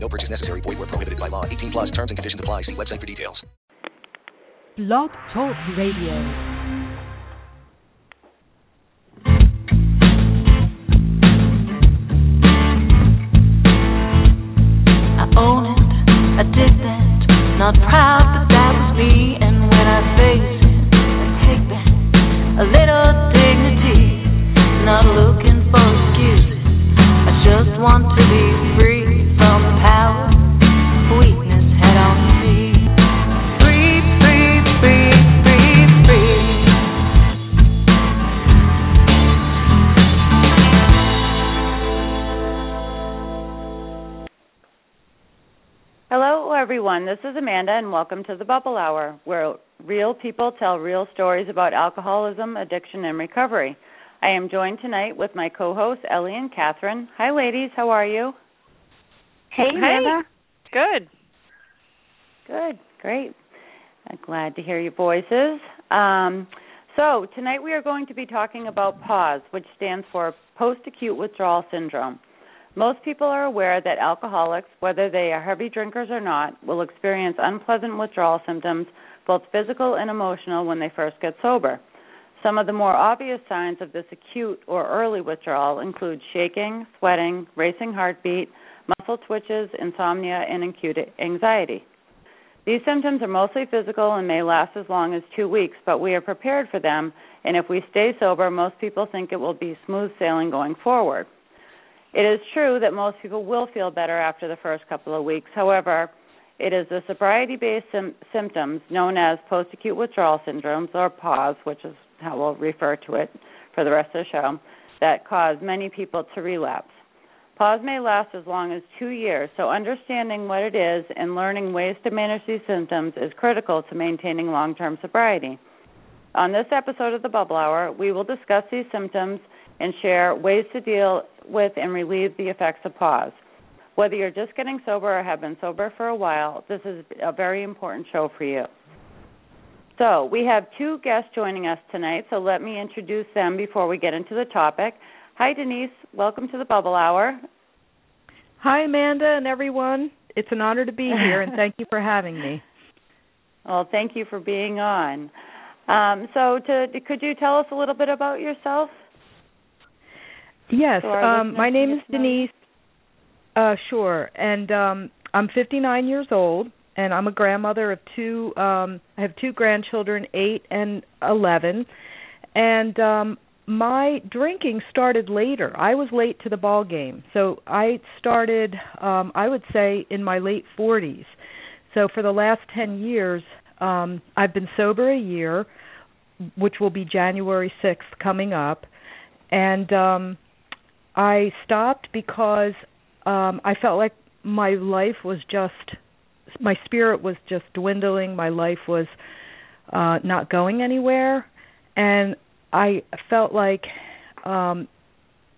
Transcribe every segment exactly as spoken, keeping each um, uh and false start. No purchase necessary. Void where prohibited by law. eighteen plus terms and conditions apply. See website for details. Blog Talk Radio. I own it. I did that. Not proud that that was me. And when I face it, I take back a little dignity. Not looking for excuses. I just want to be free. Hello, everyone. This is Amanda, and welcome to the Bubble Hour, where real people tell real stories about alcoholism, addiction, and recovery. I am joined tonight with my co-hosts, Ellie and Catherine. Hi, ladies. How are you? Hey, hey, Amanda. Good. Good. Great. I'm glad to hear your voices. Um, so tonight we are going to be talking about PAWS, which stands for Post-Acute Withdrawal Syndrome. Most people are aware that alcoholics, whether they are heavy drinkers or not, will experience unpleasant withdrawal symptoms, both physical and emotional, when they first get sober. Some of the more obvious signs of this acute or early withdrawal include shaking, sweating, racing heartbeat, muscle twitches, insomnia, and acute anxiety. These symptoms are mostly physical and may last as long as two weeks, but we are prepared for them, and if we stay sober, most people think it will be smooth sailing going forward. It is true that most people will feel better after the first couple of weeks. However, it is the sobriety-based sim- symptoms known as post-acute withdrawal syndromes, or PAWS, which is how we'll refer to it for the rest of the show, that cause many people to relapse. PAWS may last as long as two years, so understanding what it is and learning ways to manage these symptoms is critical to maintaining long-term sobriety. On this episode of the Bubble Hour, we will discuss these symptoms and share ways to deal with and relieve the effects of PAWS. Whether you're just getting sober or have been sober for a while, this is a very important show for you. So we have two guests joining us tonight, so let me introduce them before we get into the topic. Hi, Denise. Welcome to the Bubble Hour. Hi, Amanda and everyone. It's an honor to be here, and thank you for having me. Well, thank you for being on. Um, so to, could you tell us a little bit about yourself? Yes, um, my name is Denise uh, Shor, and um, I'm fifty-nine years old, and I'm a grandmother of two. Um, I have two grandchildren, eight and eleven, and um, my drinking started later. I was late to the ball game, so I started, um, I would say, in my late forties. So for the last ten years, um, I've been sober a year, which will be January sixth coming up, and um, I stopped because um, I felt like my life was just, my spirit was just dwindling. My life was uh, not going anywhere. And I felt like um,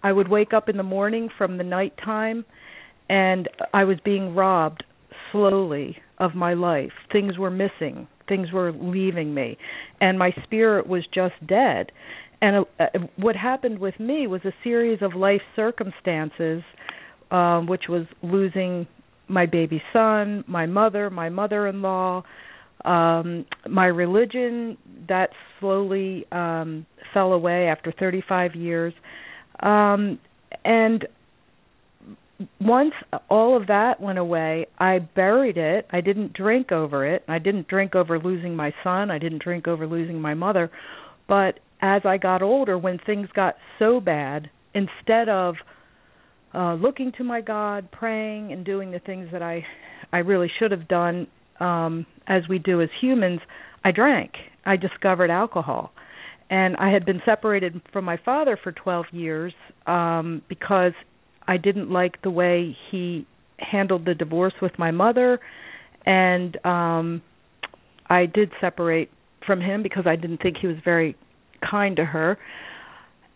I would wake up in the morning from the nighttime and I was being robbed slowly of my life. Things were missing. Things were leaving me. And my spirit was just dead. And uh, what happened with me was a series of life circumstances, um, which was losing my baby son, my mother, my mother-in-law, um, my religion, that slowly um, fell away after thirty-five years. Um, and once all of that went away, I buried it. I didn't drink over it. I didn't drink over losing my son. I didn't drink over losing my mother. But as I got older, when things got so bad, instead of uh, looking to my God, praying, and doing the things that I, I really should have done, um, as we do as humans, I drank. I discovered alcohol. And I had been separated from my father for twelve years um, because I didn't like the way he handled the divorce with my mother. And um, I did separate from him because I didn't think he was very kind to her.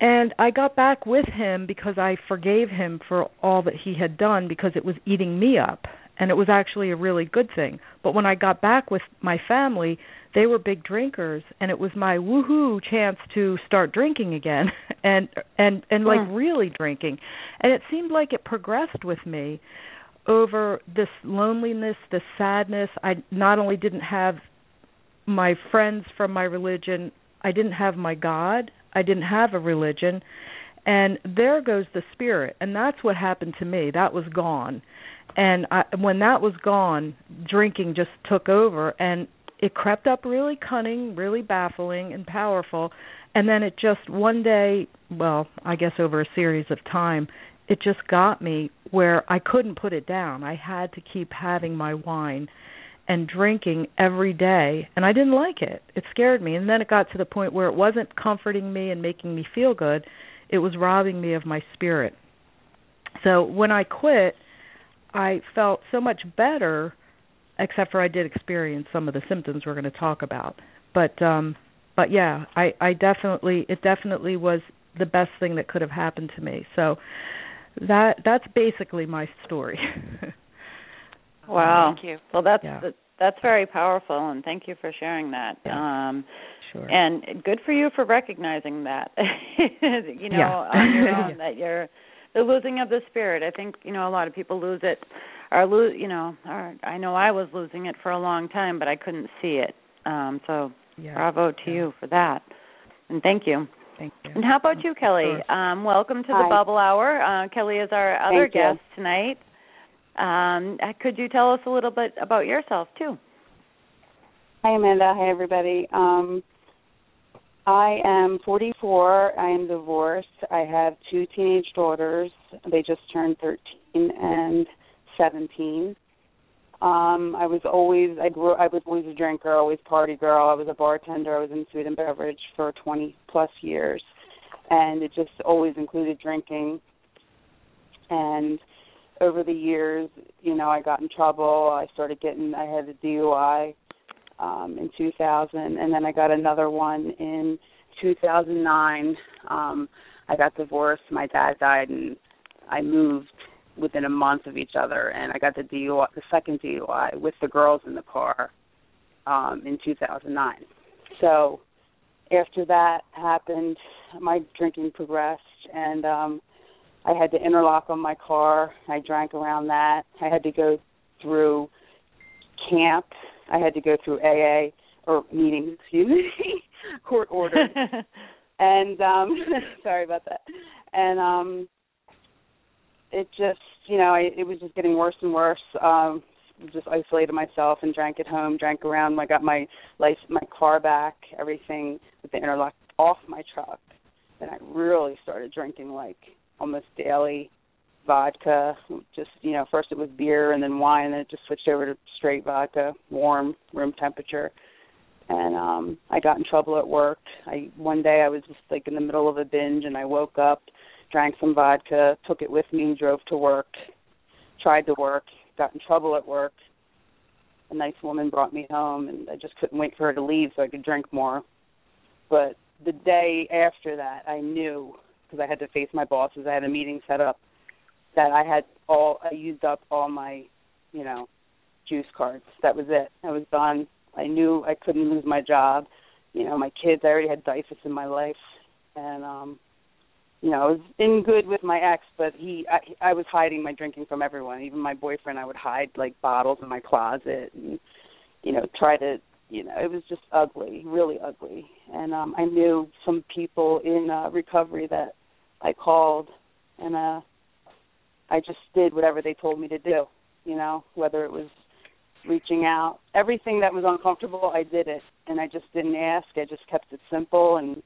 And I got back with him because I forgave him for all that he had done because it was eating me up, and it was actually a really good thing. But when I got back with my family, they were big drinkers, and it was my woohoo chance to start drinking again and and and like yeah. really drinking. And it seemed like it progressed with me over this loneliness, this sadness. I not only didn't have my friends from my religion, I didn't have my God. I didn't have a religion, and there goes the spirit, and that's what happened to me. That was gone, and I, when that was gone, drinking just took over, and it crept up really cunning, really baffling, and powerful, and then it just one day, well, I guess over a series of time, it just got me where I couldn't put it down. I had to keep having my wine and drinking every day, and I didn't like it. It scared me, and then it got to the point where it wasn't comforting me and making me feel good. It was robbing me of my spirit. So when I quit, I felt so much better, except for I did experience some of the symptoms we're going to talk about. But um, but yeah, I, I definitely it definitely was the best thing that could have happened to me. So that that's basically my story. Wow. Thank you. Well, that's yeah. that's very powerful, and thank you for sharing that. Yeah. Um, sure. And good for you for recognizing that, you know, yeah. on your own, that you're the losing of the spirit. I think, you know, a lot of people lose it, or, lo- you know, or I know I was losing it for a long time, but I couldn't see it. Um, so yeah. bravo to yeah. you for that, and thank you. Thank you. And how about you, Kelly? Um, welcome to Hi. the Bubble Hour. Uh, Kelly is our other thank guest you. tonight. Um, could you tell us a little bit about yourself, too? Hi, Amanda. Hi, everybody. Um, I am forty-four. I am divorced. I have two teenage daughters. They just turned thirteen and seventeen. Um, I was always I grew. I was always a drinker, always a party girl. I was a bartender. I was in food and beverage for twenty-plus years, and it just always included drinking. And over the years, you know, I got in trouble. I started getting, I had a D U I um, in two thousand, and then I got another one in two thousand nine. Um, I got divorced. My dad died, and I moved within a month of each other, and I got the D U I, the second D U I with the girls in the car um, in two thousand nine. So after that happened, my drinking progressed, and um I had to interlock on my car. I drank around that. I had to go through camp. I had to go through A A, or meetings, excuse me, court orders. And, um, sorry about that. And um, it just, you know, I, it was just getting worse and worse. Um, just isolated myself and drank at home, drank around. I got my life, my car back, everything with the interlock off my truck. Then I really started drinking, like, almost daily, vodka, just, you know, first it was beer and then wine, and then it just switched over to straight vodka, warm, room temperature. And um, I got in trouble at work. I one day I was just, like, in the middle of a binge, and I woke up, drank some vodka, took it with me, drove to work, tried to work, got in trouble at work. A nice woman brought me home, and I just couldn't wait for her to leave so I could drink more. But the day after that, I knew, because I had to face my bosses, I had a meeting set up, that I had all, I used up all my, you know, juice cards. That was it. I was done. I knew I couldn't lose my job. You know, my kids, I already had diapers in my life. And, um, you know, I was in good with my ex, but he, I, I was hiding my drinking from everyone. Even my boyfriend, I would hide, like, bottles in my closet and, you know, try to, you know, it was just ugly, really ugly. And um, I knew some people in uh, recovery that I called, and uh, I just did whatever they told me to do, you know, whether it was reaching out. Everything that was uncomfortable, I did it, and I just didn't ask. I just kept it simple and,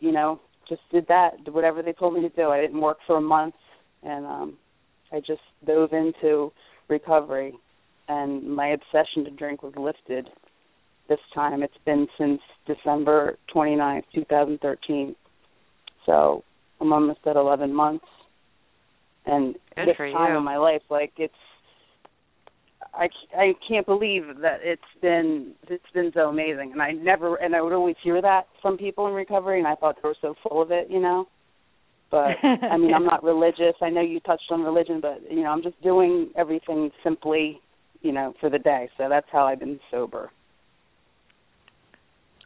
you know, just did that, did whatever they told me to do. I didn't work for a month, and um, I just dove into recovery, and my obsession to drink was lifted. This time, it's been since December twenty-ninth, twenty thirteen. So I'm almost at eleven months. And good this time you. in my life, like, it's, I, I can't believe that it's been, it's been so amazing. And I never, and I would always hear that from people in recovery, and I thought they were so full of it, you know. But, I mean, I'm not religious. I know you touched on religion, but, you know, I'm just doing everything simply, you know, for the day. So that's how I've been sober.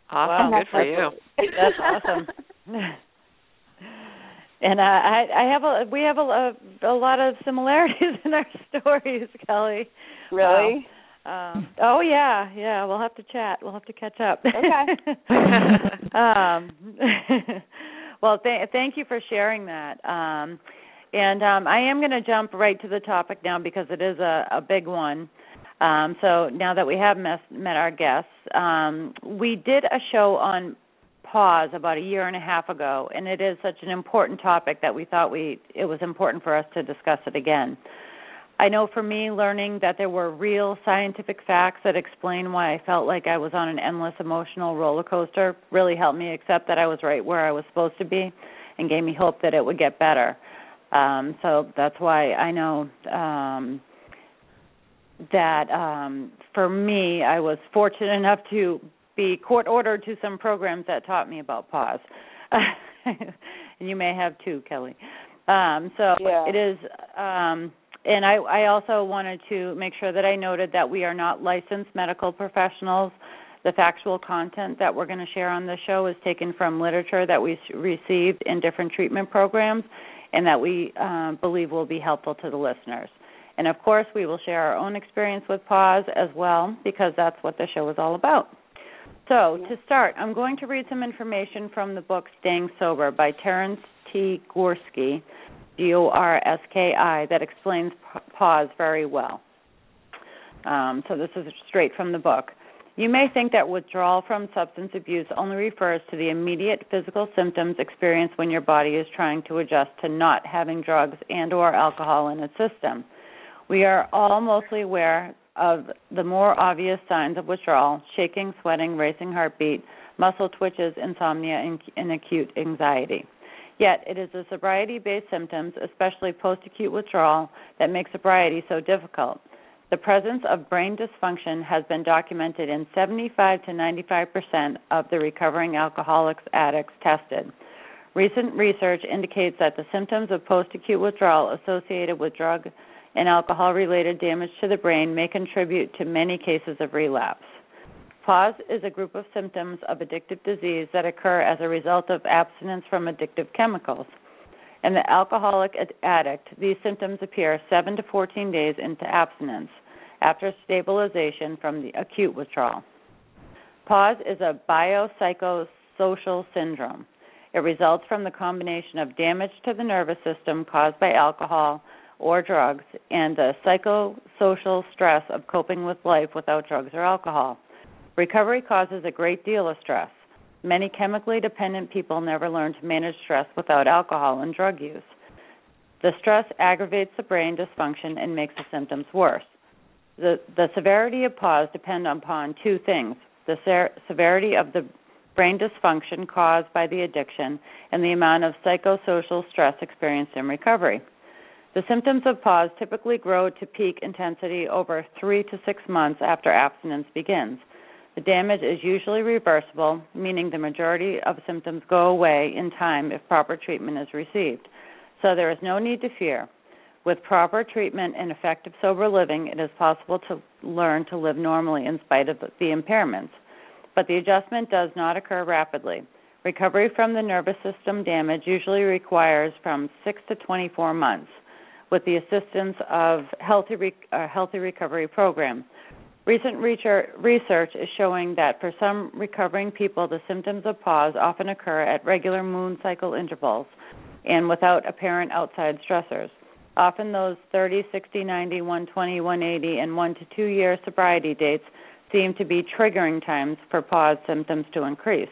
Awesome. Wow, good for you. That's awesome. And uh, I, I have a, we have a, a, a lot of similarities in our stories, Kelly. Really? Wow. Um, oh, yeah, yeah. We'll have to chat. We'll have to catch up. Okay. um, well, th- thank you for sharing that. Um, and um, I am going to jump right to the topic now because it is a, a big one. Um, so now that we have mes- met our guests, um, we did a show on pause about a year and a half ago, and it is such an important topic that we thought we it was important for us to discuss it again. I know for me, learning that there were real scientific facts that explain why I felt like I was on an endless emotional roller coaster really helped me accept that I was right where I was supposed to be and gave me hope that it would get better. Um, so that's why I know um, that um, for me, I was fortunate enough to be court-ordered to some programs that taught me about pause. And you may have too, Kelly. Um, so yeah. it is, um, and I, I also wanted to make sure that I noted that we are not licensed medical professionals. The factual content that we're going to share on the show is taken from literature that we received in different treatment programs and that we uh, believe will be helpful to the listeners. And, of course, we will share our own experience with pause as well because that's what the show is all about. So, to start, I'm going to read some information from the book Staying Sober by Terence T. Gorski, G O R S K I, that explains pause very well. Um, so this is straight from the book. You may think that withdrawal from substance abuse only refers to the immediate physical symptoms experienced when your body is trying to adjust to not having drugs and or alcohol in its system. We are all mostly aware of the more obvious signs of withdrawal: shaking, sweating, racing heartbeat, muscle twitches, insomnia, and, and acute anxiety. Yet it is the sobriety-based symptoms, especially post-acute withdrawal, that make sobriety so difficult. The presence of brain dysfunction has been documented in seventy-five to ninety-five percent of the recovering alcoholics addicts tested. Recent research indicates that the symptoms of post-acute withdrawal associated with drug and alcohol-related damage to the brain may contribute to many cases of relapse. Pause is a group of symptoms of addictive disease that occur as a result of abstinence from addictive chemicals. In the alcoholic addict, these symptoms appear seven to fourteen days into abstinence, after stabilization from the acute withdrawal. Pause is a biopsychosocial syndrome. It results from the combination of damage to the nervous system caused by alcohol or drugs, and the psychosocial stress of coping with life without drugs or alcohol. Recovery causes a great deal of stress. Many chemically dependent people never learn to manage stress without alcohol and drug use. The stress aggravates the brain dysfunction and makes the symptoms worse. The, the severity of pause depends upon two things: the ser- severity of the brain dysfunction caused by the addiction and the amount of psychosocial stress experienced in recovery. The symptoms of pause typically grow to peak intensity over three to six months after abstinence begins. The damage is usually reversible, meaning the majority of symptoms go away in time if proper treatment is received. So there is no need to fear. With proper treatment and effective sober living, it is possible to learn to live normally in spite of the impairments. But the adjustment does not occur rapidly. Recovery from the nervous system damage usually requires from six to twenty-four months, with the assistance of healthy rec- uh, healthy recovery program. Recent research is showing that for some recovering people, the symptoms of pause often occur at regular moon cycle intervals and without apparent outside stressors. Often those thirty, sixty, ninety, one twenty, one eighty, and one to two year sobriety dates seem to be triggering times for pause symptoms to increase.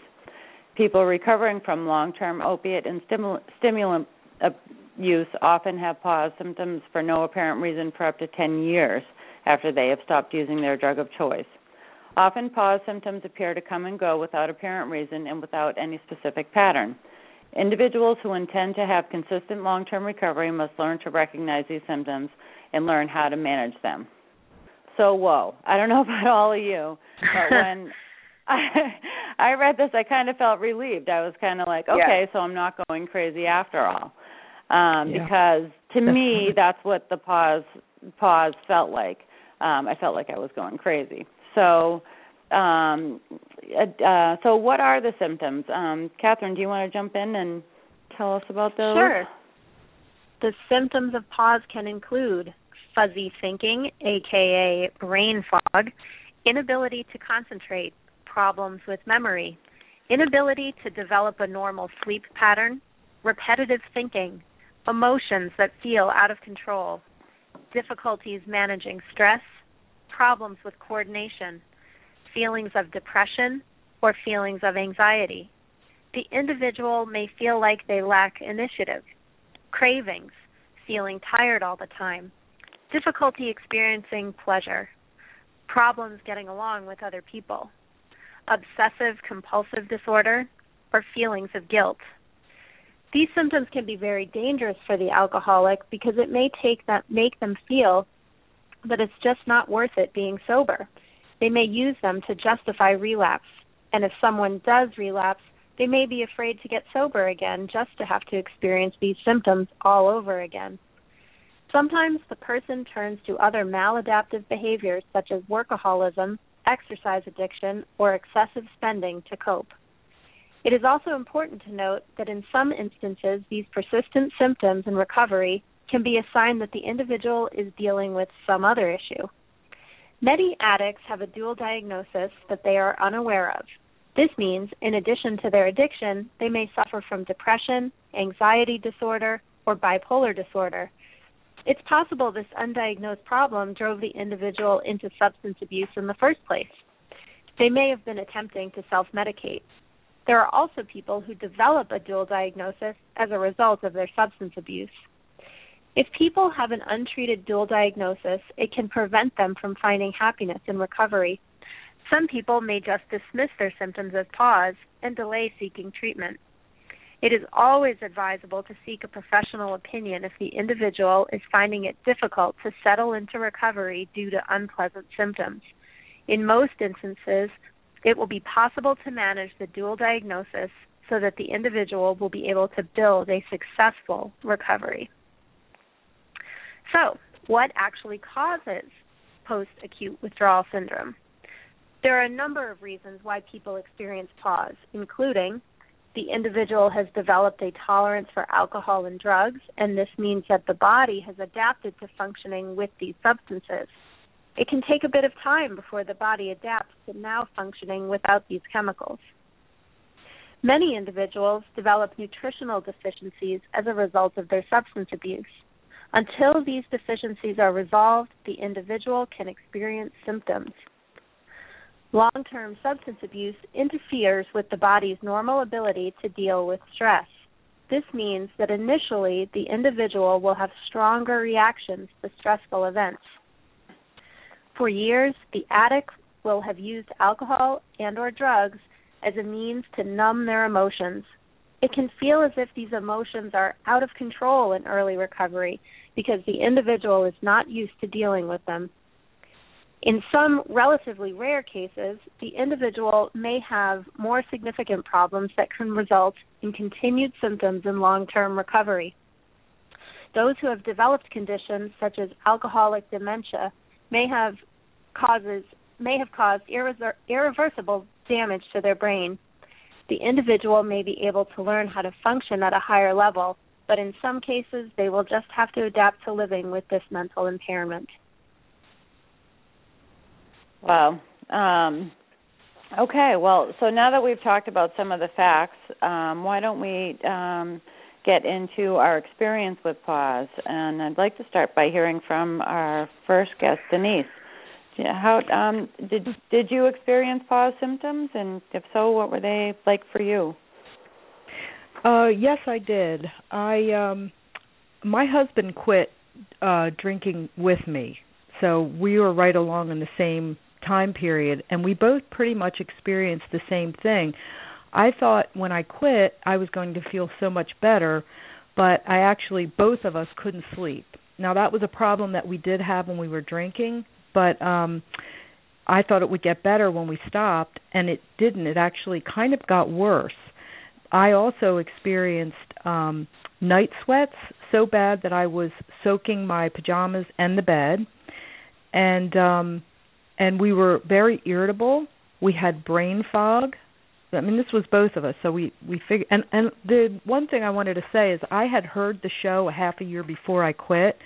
People recovering from long-term opiate and stimul- stimulant uh, use often have pause symptoms for no apparent reason for up to ten years after they have stopped using their drug of choice. Often pause symptoms appear to come and go without apparent reason and without any specific pattern. Individuals who intend to have consistent long-term recovery must learn to recognize these symptoms and learn how to manage them. So, whoa, I don't know about all of you, but when I, I read this, I kind of felt relieved. I was kind of like, okay, yeah. so I'm not going crazy after all. Um, yeah. Because to me, that's what the pause pause felt like. Um, I felt like I was going crazy. So um, uh, so what are the symptoms? Um, Catherine, do you want to jump in and tell us about those? Sure. The symptoms of pause can include fuzzy thinking, a k a brain fog, inability to concentrate, problems with memory, inability to develop a normal sleep pattern, repetitive thinking, emotions that feel out of control, difficulties managing stress, problems with coordination, feelings of depression, or feelings of anxiety. The individual may feel like they lack initiative, cravings, feeling tired all the time, difficulty experiencing pleasure, problems getting along with other people, obsessive-compulsive disorder, or feelings of guilt. These symptoms can be very dangerous for the alcoholic because it may take that, make them feel that it's just not worth it being sober. They may use them to justify relapse, and if someone does relapse, they may be afraid to get sober again just to have to experience these symptoms all over again. Sometimes the person turns to other maladaptive behaviors such as workaholism, exercise addiction, or excessive spending to cope. It is also important to note that in some instances, these persistent symptoms in recovery can be a sign that the individual is dealing with some other issue. Many addicts have a dual diagnosis that they are unaware of. This means, in addition to their addiction, they may suffer from depression, anxiety disorder, or bipolar disorder. It's possible this undiagnosed problem drove the individual into substance abuse in the first place. They may have been attempting to self-medicate. There are also people who develop a dual diagnosis as a result of their substance abuse. If people have an untreated dual diagnosis, it can prevent them from finding happiness in recovery. Some people may just dismiss their symptoms as pause and delay seeking treatment. It is always advisable to seek a professional opinion if the individual is finding it difficult to settle into recovery due to unpleasant symptoms. In most instances, it will be possible to manage the dual diagnosis so that the individual will be able to build a successful recovery. So, what actually causes post-acute withdrawal syndrome? There are a number of reasons why people experience pause, including the individual has developed a tolerance for alcohol and drugs, and this means that the body has adapted to functioning with these substances. It can take a bit of time before the body adapts to now functioning without these chemicals. Many individuals develop nutritional deficiencies as a result of their substance abuse. Until these deficiencies are resolved, the individual can experience symptoms. Long-term substance abuse interferes with the body's normal ability to deal with stress. This means that initially the individual will have stronger reactions to stressful events. For years, the addict will have used alcohol and or drugs as a means to numb their emotions. It can feel as if these emotions are out of control in early recovery because the individual is not used to dealing with them. In some relatively rare cases, the individual may have more significant problems that can result in continued symptoms in long-term recovery. Those who have developed conditions such as alcoholic dementia may have causes may have caused irre- irreversible damage to their brain. The individual may be able to learn how to function at a higher level, but in some cases they will just have to adapt to living with this mental impairment. Wow. Um, okay, well, so now that we've talked about some of the facts, um, why don't we um, get into our experience with pause? And I'd like to start by hearing from our first guest, Denise. How um, did did you experience pause symptoms? And if so, what were they like for you? Uh, yes, I did. I um, my husband quit uh, drinking with me, so we were right along in the same time period, and we both pretty much experienced the same thing. I thought when I quit I was going to feel so much better, but I actually, both of us couldn't sleep. Now that was a problem that we did have when we were drinking, but um, I thought it would get better when we stopped, and it didn't. It actually kind of got worse. I also experienced um, night sweats so bad that I was soaking my pajamas and the bed, and um, and we were very irritable. We had brain fog. I mean, this was both of us, so we, we figured. And, and the one thing I wanted to say is I had heard the show a half a year before I quit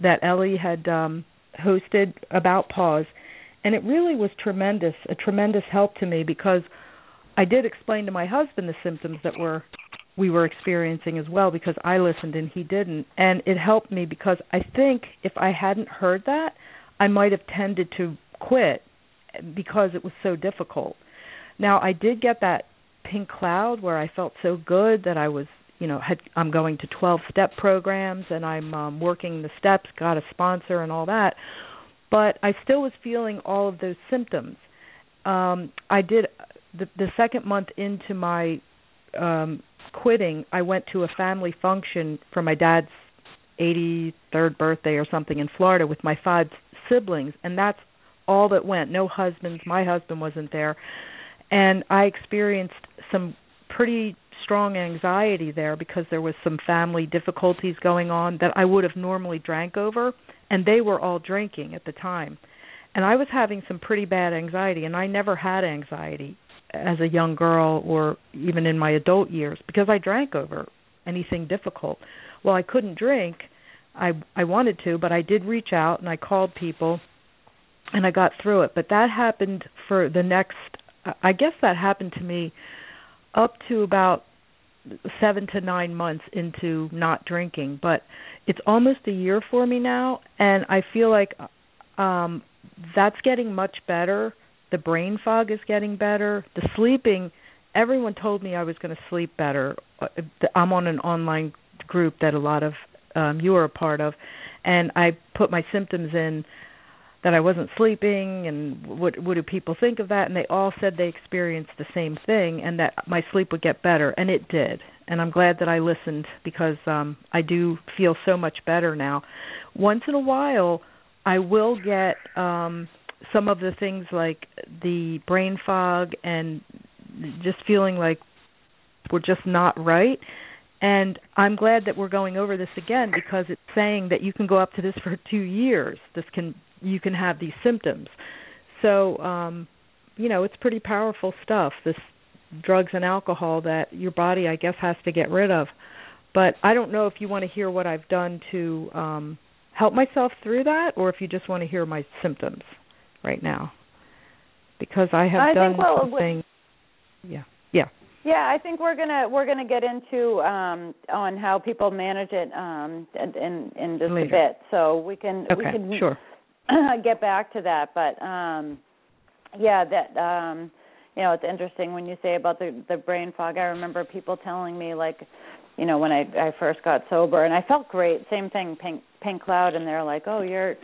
that Ellie had um, hosted about pause, and it really was tremendous, a tremendous help to me, because I did explain to my husband the symptoms that were we were experiencing as well, because I listened and he didn't. And it helped me, because I think if I hadn't heard that, I might have tended to quit because it was so difficult. Now, I did get that pink cloud where I felt so good that I was, you know, had, I'm going to twelve-step programs and I'm um, working the steps, got a sponsor and all that. But I still was feeling all of those symptoms. Um, I did... The, the second month into my um, quitting, I went to a family function for my dad's eighty-third birthday or something in Florida with my five siblings, and that's all that went. No husbands. My husband wasn't there. And I experienced some pretty strong anxiety there because there was some family difficulties going on that I would have normally drank over, and they were all drinking at the time. And I was having some pretty bad anxiety, and I never had anxiety as a young girl or even in my adult years because I drank over anything difficult. Well, I couldn't drink. I I wanted to, but I did reach out and I called people and I got through it. But that happened for the next, I guess that happened to me up to about seven to nine months into not drinking. But it's almost a year for me now, and I feel like um, that's getting much better. The brain fog is getting better. The sleeping, everyone told me I was going to sleep better. I'm on an online group that a lot of um, you are a part of, and I put my symptoms in that I wasn't sleeping and what, what do people think of that, and they all said they experienced the same thing and that my sleep would get better, and it did. And I'm glad that I listened because um, I do feel so much better now. Once in a while, I will get... Um, some of the things like the brain fog and just feeling like we're just not right. And I'm glad that we're going over this again because it's saying that you can go up to this for two years. This can you can have these symptoms. So, um, you know, it's pretty powerful stuff, this drugs and alcohol that your body, I guess, has to get rid of. But I don't know if you want to hear what I've done to um, help myself through that or if you just want to hear my symptoms right now, because I have I done think, well, something. We, yeah, yeah, yeah. I think we're gonna we're gonna get into um, on how people manage it um, in in just later. A bit, so we can okay. we can sure. get back to that. But um, yeah, that um, you know, it's interesting when you say about the the brain fog. I remember people telling me like, you know, when I, I first got sober and I felt great. Same thing, pink pink cloud, and they're like, oh, you're.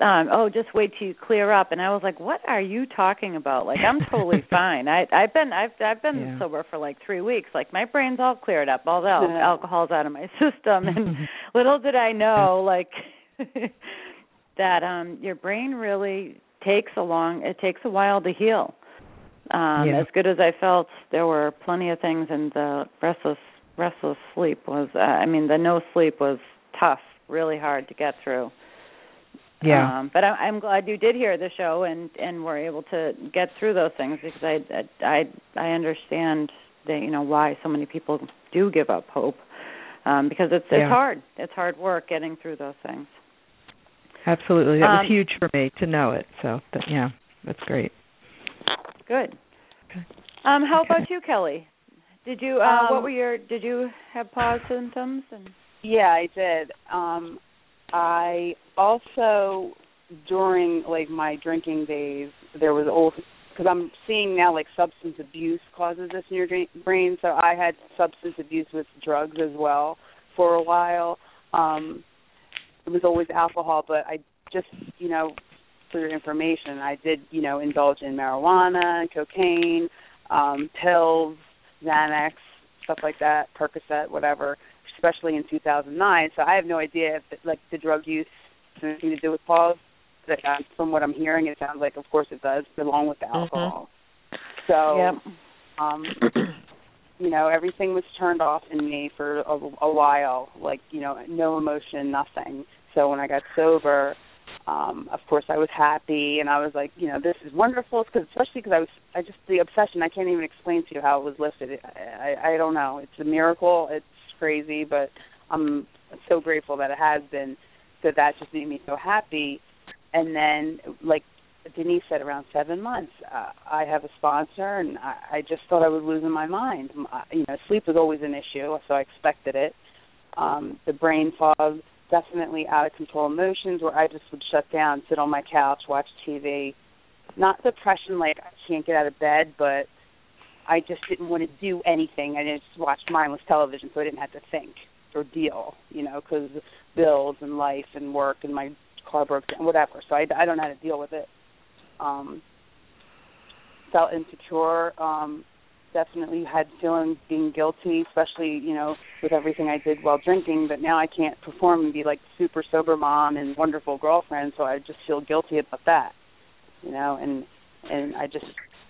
Um, oh, just wait till you clear up. And I was like, what are you talking about? Like, I'm totally fine. I, I've been I've I've been yeah. sober for like three weeks. Like, my brain's all cleared up. All the yeah. alcohol's out of my system. And little did I know, like, that um, your brain really takes a long, it takes a while to heal. Um, yeah. As good as I felt, there were plenty of things, and the restless, restless sleep was, uh, I mean, the no sleep was tough, really hard to get through. Yeah, um, but I, I'm glad you did hear the show and, and were able to get through those things because I I I understand that, you know, why so many people do give up hope um, because it's yeah. it's hard it's hard work getting through those things. Absolutely, that um, was huge for me to know it. So, but yeah, that's great. Good. Okay. Um, how okay. about you, Kelly? Did you uh, um, what were your did you have pause symptoms? And... Yeah, I did. Um, I also, during, like, my drinking days, there was old, because I'm seeing now, like, substance abuse causes this in your brain, so I had substance abuse with drugs as well for a while. Um, it was always alcohol, but I just, you know, for your information, I did, you know, indulge in marijuana, cocaine, um, pills, Xanax, stuff like that, Percocet, whatever, especially in two thousand nine. So I have no idea if, like, the drug use has anything to do with pause that from what I'm hearing, it sounds like, of course, it does, along with the alcohol. Mm-hmm. So, yep. um, you know, everything was turned off in me for a, a while, like, you know, no emotion, nothing. So when I got sober, um, of course, I was happy, and I was like, you know, this is wonderful, cause, especially because I was, I just, the obsession, I can't even explain to you how it was lifted. I, I, I don't know. It's a miracle. It's crazy, but I'm so grateful that it has been. So that just made me so happy. And then, like Denise said, around seven months, uh, I have a sponsor, and I, I just thought I was losing my mind. You know, sleep was always an issue, so I expected it. Um, the brain fog, definitely out of control emotions where I just would shut down, sit on my couch, watch T V. Not depression like I can't get out of bed, but I just didn't want to do anything. I just watched mindless television, so I didn't have to think or deal, you know, because bills and life and work and my car broke down, whatever. So I, I don't know how to deal with it. Um, felt insecure. Um, definitely had feeling being guilty, especially, you know, with everything I did while drinking. But now I can't perform and be like super sober mom and wonderful girlfriend, so I just feel guilty about that, you know, and and I just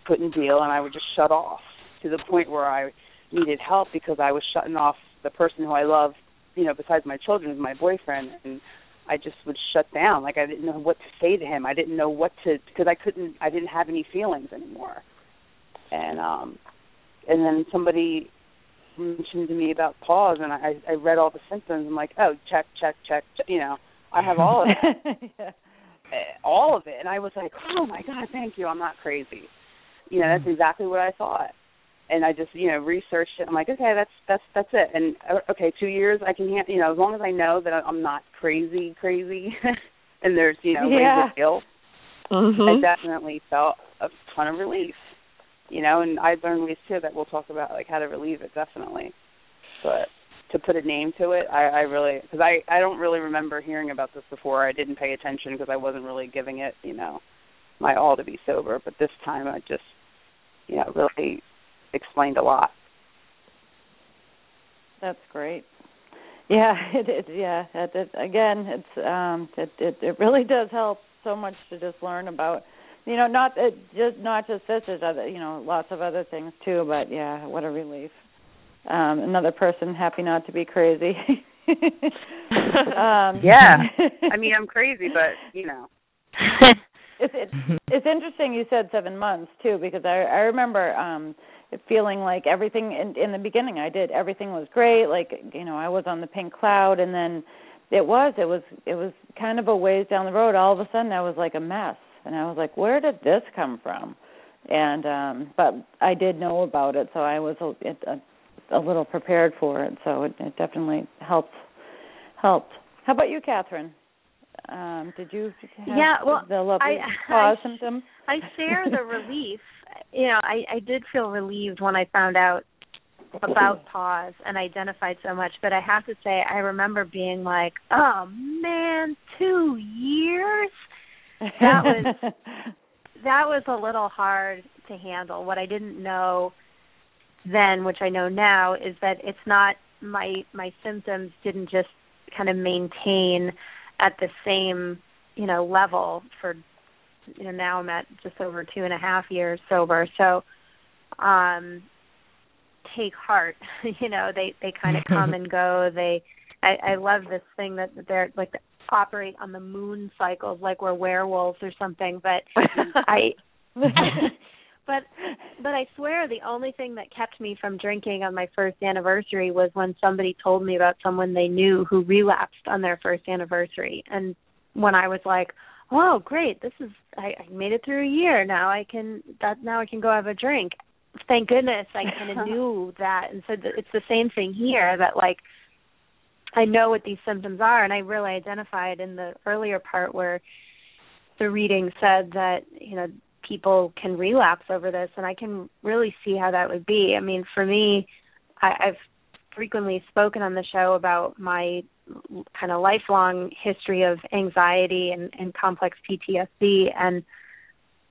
couldn't deal, and I would just shut off to the point where I needed help because I was shutting off the person who I love, you know, besides my children, is my boyfriend, and I just would shut down. Like, I didn't know what to say to him. I didn't know what to, because I couldn't, I didn't have any feelings anymore. And um, and then somebody mentioned to me about pause, and I, I read all the symptoms. I'm like, oh, check, check, check, check. You know, I have all of it. Yeah. All of it. And I was like, oh, my God, thank you. I'm not crazy. You know, that's exactly what I thought. And I just, you know, researched it. I'm like, okay, that's that's that's it. And, okay, two years, I can, you know, as long as I know that I'm not crazy, crazy, and there's, you know, yeah. ways of guilt, mm-hmm. I definitely felt a ton of relief, you know, and I learned ways, too, that we'll talk about, like, how to relieve it, definitely. But to put a name to it, I, I really, because I, I don't really remember hearing about this before. I didn't pay attention because I wasn't really giving it, you know, my all to be sober. But this time I just, you know, really explained a lot. That's great. Yeah, it, it yeah. It, it, again, it's um, it, it it really does help so much to just learn about, you know, not it, just not just this, there's other, you know, lots of other things too. But yeah, what a relief. Um, another person happy not to be crazy. um, yeah, I mean, I'm crazy, but you know. It's, it's it's interesting you said seven months, too, because I, I remember um, feeling like everything in, in the beginning I did, everything was great. Like, you know, I was on the pink cloud, and then it was, it was, it was kind of a ways down the road. All of a sudden I was like a mess, and I was like, where did this come from? And um, but I did know about it, so I was a, a, a little prepared for it, so it, it definitely helped. helped. How about you, Catherine? Um, did you have yeah, well, the lovely I, pause I, symptom? I share the relief. You know, I, I did feel relieved when I found out about pause and identified so much. But I have to say, I remember being like, oh, man, two years? That was that was a little hard to handle. What I didn't know then, which I know now, is that it's not my my symptoms didn't just kind of maintain at the same, you know, level for, you know, now I'm at just over two and a half years sober. So um, take heart, you know, they, they kind of come and go. They, I, I love this thing that they're like they operate on the moon cycles, like we're werewolves or something. But I, but, but I swear the only thing that kept me from drinking on my first anniversary was when somebody told me about someone they knew who relapsed on their first anniversary. And when I was like, oh, great, this is, I, I made it through a year. Now I can, that now I can go have a drink. Thank goodness I kind of knew that. And so th- it's the same thing here that, like, I know what these symptoms are. And I really identified in the earlier part where the reading said that, you know, people can relapse over this, and I can really see how that would be. I mean, for me, I, I've frequently spoken on the show about my kind of lifelong history of anxiety and, and complex P T S D, and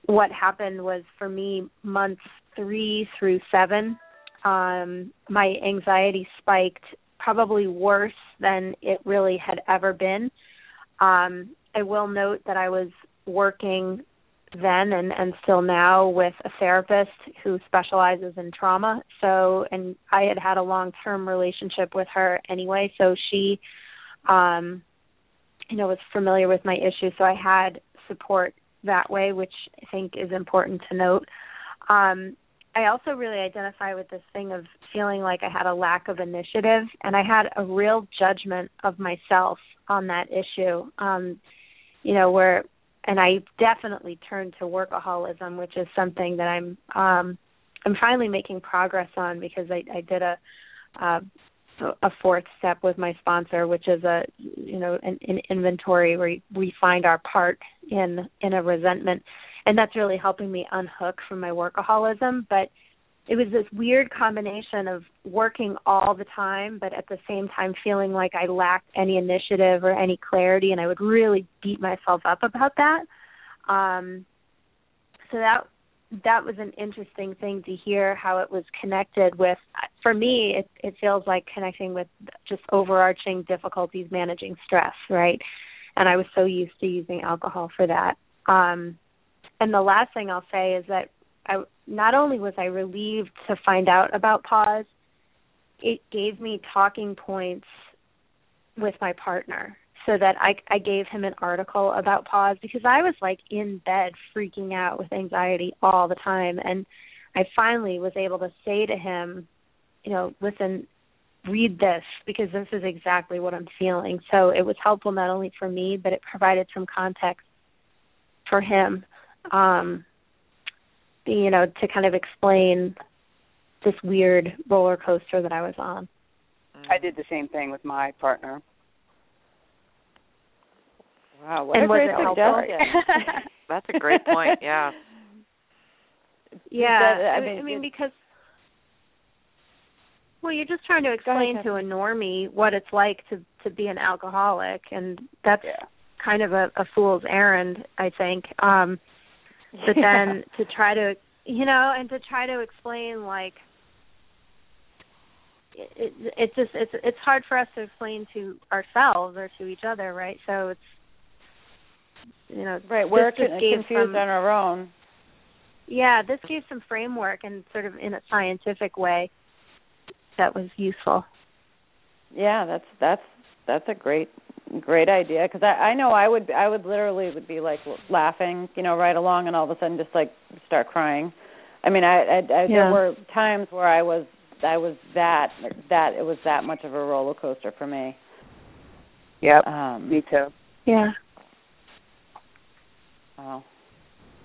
what happened was, for me, months three through seven, um, my anxiety spiked probably worse than it really had ever been. Um, I will note that I was working then and, and still now with a therapist who specializes in trauma. So, and I had had a long-term relationship with her anyway, so she, um, you know, was familiar with my issue. So I had support that way, which I think is important to note. Um, I also really identify with this thing of feeling like I had a lack of initiative, and I had a real judgment of myself on that issue, um, you know, where, and I definitely turned to workaholism, which is something that I'm um, I'm finally making progress on, because I, I did a uh, a fourth step with my sponsor, which is a you know an, an inventory where we find our part in in a resentment, and that's really helping me unhook from my workaholism. But it was this weird combination of working all the time, but at the same time feeling like I lacked any initiative or any clarity, and I would really beat myself up about that. Um, so that that was an interesting thing to hear how it was connected with. For me, it, it feels like connecting with just overarching difficulties managing stress, right? And I was so used to using alcohol for that. Um, and the last thing I'll say is that I, not only was I relieved to find out about pause, it gave me talking points with my partner, so that I, I gave him an article about pause, because I was like in bed freaking out with anxiety all the time. And I finally was able to say to him, you know, listen, read this, because this is exactly what I'm feeling. So it was helpful not only for me, but it provided some context for him. Um, you know, to kind of explain this weird roller coaster that I was on. I did the same thing with my partner. Wow, what and a great suggestion. That's a great point, yeah. Yeah, that, I mean, I mean because, well, you're just trying to explain to a normie what it's like to, to be an alcoholic, and that's yeah. kind of a, a fool's errand, I think. Um But then to try to, you know, and to try to explain, like, it, it just, it's it's hard for us to explain to ourselves or to each other, right? So it's, you know. Right, we're confused on our own. Yeah, this gave some framework, and sort of in a scientific way that was useful. Yeah, that's that's that's a great Great idea, because I, I know I would I would literally would be like laughing, you know, right along, and all of a sudden just like start crying. I mean, I, I, I yeah. there were times where I was I was that that it was that much of a roller coaster for me. Yep, um, me too. Yeah. Wow.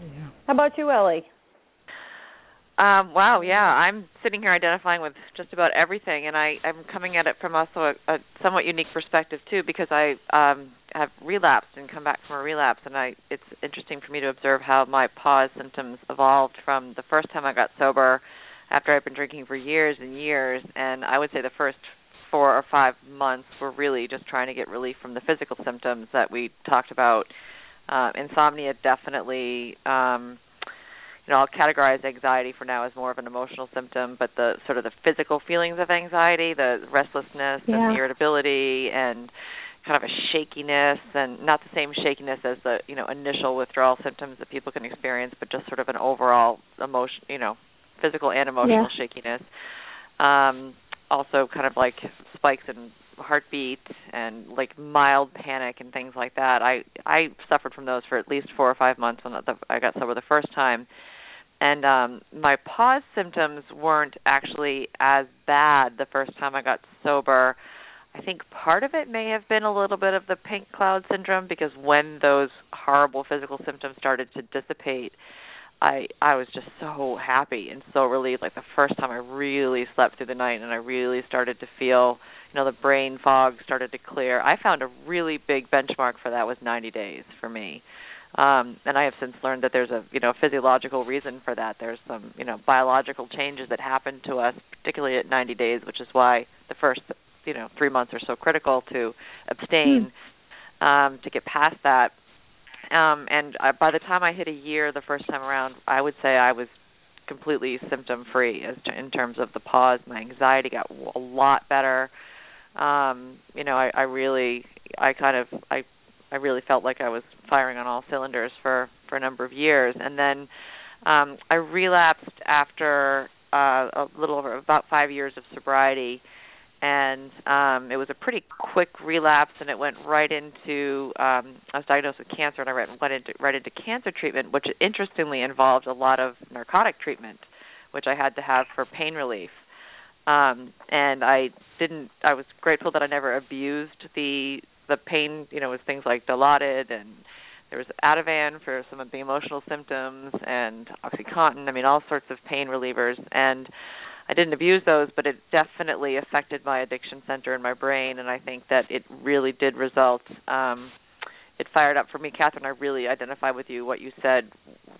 Yeah. How about you, Ellie? Um, wow, yeah, I'm sitting here identifying with just about everything, and I, I'm coming at it from also a, a somewhat unique perspective, too, because I um, have relapsed and come back from a relapse, and I it's interesting for me to observe how my pause symptoms evolved from the first time I got sober after I'd been drinking for years and years, and I would say the first four or five months were really just trying to get relief from the physical symptoms that we talked about. Uh, insomnia definitely... Um, You know, I'll categorize anxiety for now as more of an emotional symptom, but the sort of the physical feelings of anxiety, the restlessness yeah. and the irritability and kind of a shakiness, and not the same shakiness as the, you know, initial withdrawal symptoms that people can experience, but just sort of an overall emotion, you know, physical and emotional yeah. shakiness. Um, also kind of like spikes in heartbeat and like mild panic and things like that. I, I suffered from those for at least four or five months when I got sober the first time. And um, my pause symptoms weren't actually as bad the first time I got sober. I think part of it may have been a little bit of the pink cloud syndrome, because when those horrible physical symptoms started to dissipate, I I was just so happy and so relieved. Like the first time I really slept through the night, and I really started to feel, you know, the brain fog started to clear. I found a really big benchmark for that was ninety days for me. Um, and I have since learned that there's a, you know, physiological reason for that. There's some, you know, biological changes that happen to us, particularly at ninety days, which is why the first, you know, three months are so critical to abstain, mm. um, to get past that. Um, and I, by the time I hit a year the first time around, I would say I was completely symptom-free as to, in terms of the pause. My anxiety got a lot better. Um, you know, I, I really, I kind of, I I really felt like I was firing on all cylinders for, for a number of years. And then um, I relapsed after uh, a little over about five years of sobriety. And um, it was a pretty quick relapse, and it went right into um, I was diagnosed with cancer, and I went into, right into cancer treatment, which interestingly involved a lot of narcotic treatment, which I had to have for pain relief. Um, and I didn't. I was grateful that I never abused the the pain. You know, it was things like Dilaudid, and there was Ativan for some of the emotional symptoms, and OxyContin. I mean, all sorts of pain relievers. And I didn't abuse those, but it definitely affected my addiction center in my brain, and I think that it really did result. Um, it fired up for me, Catherine. I really identify with you, what you said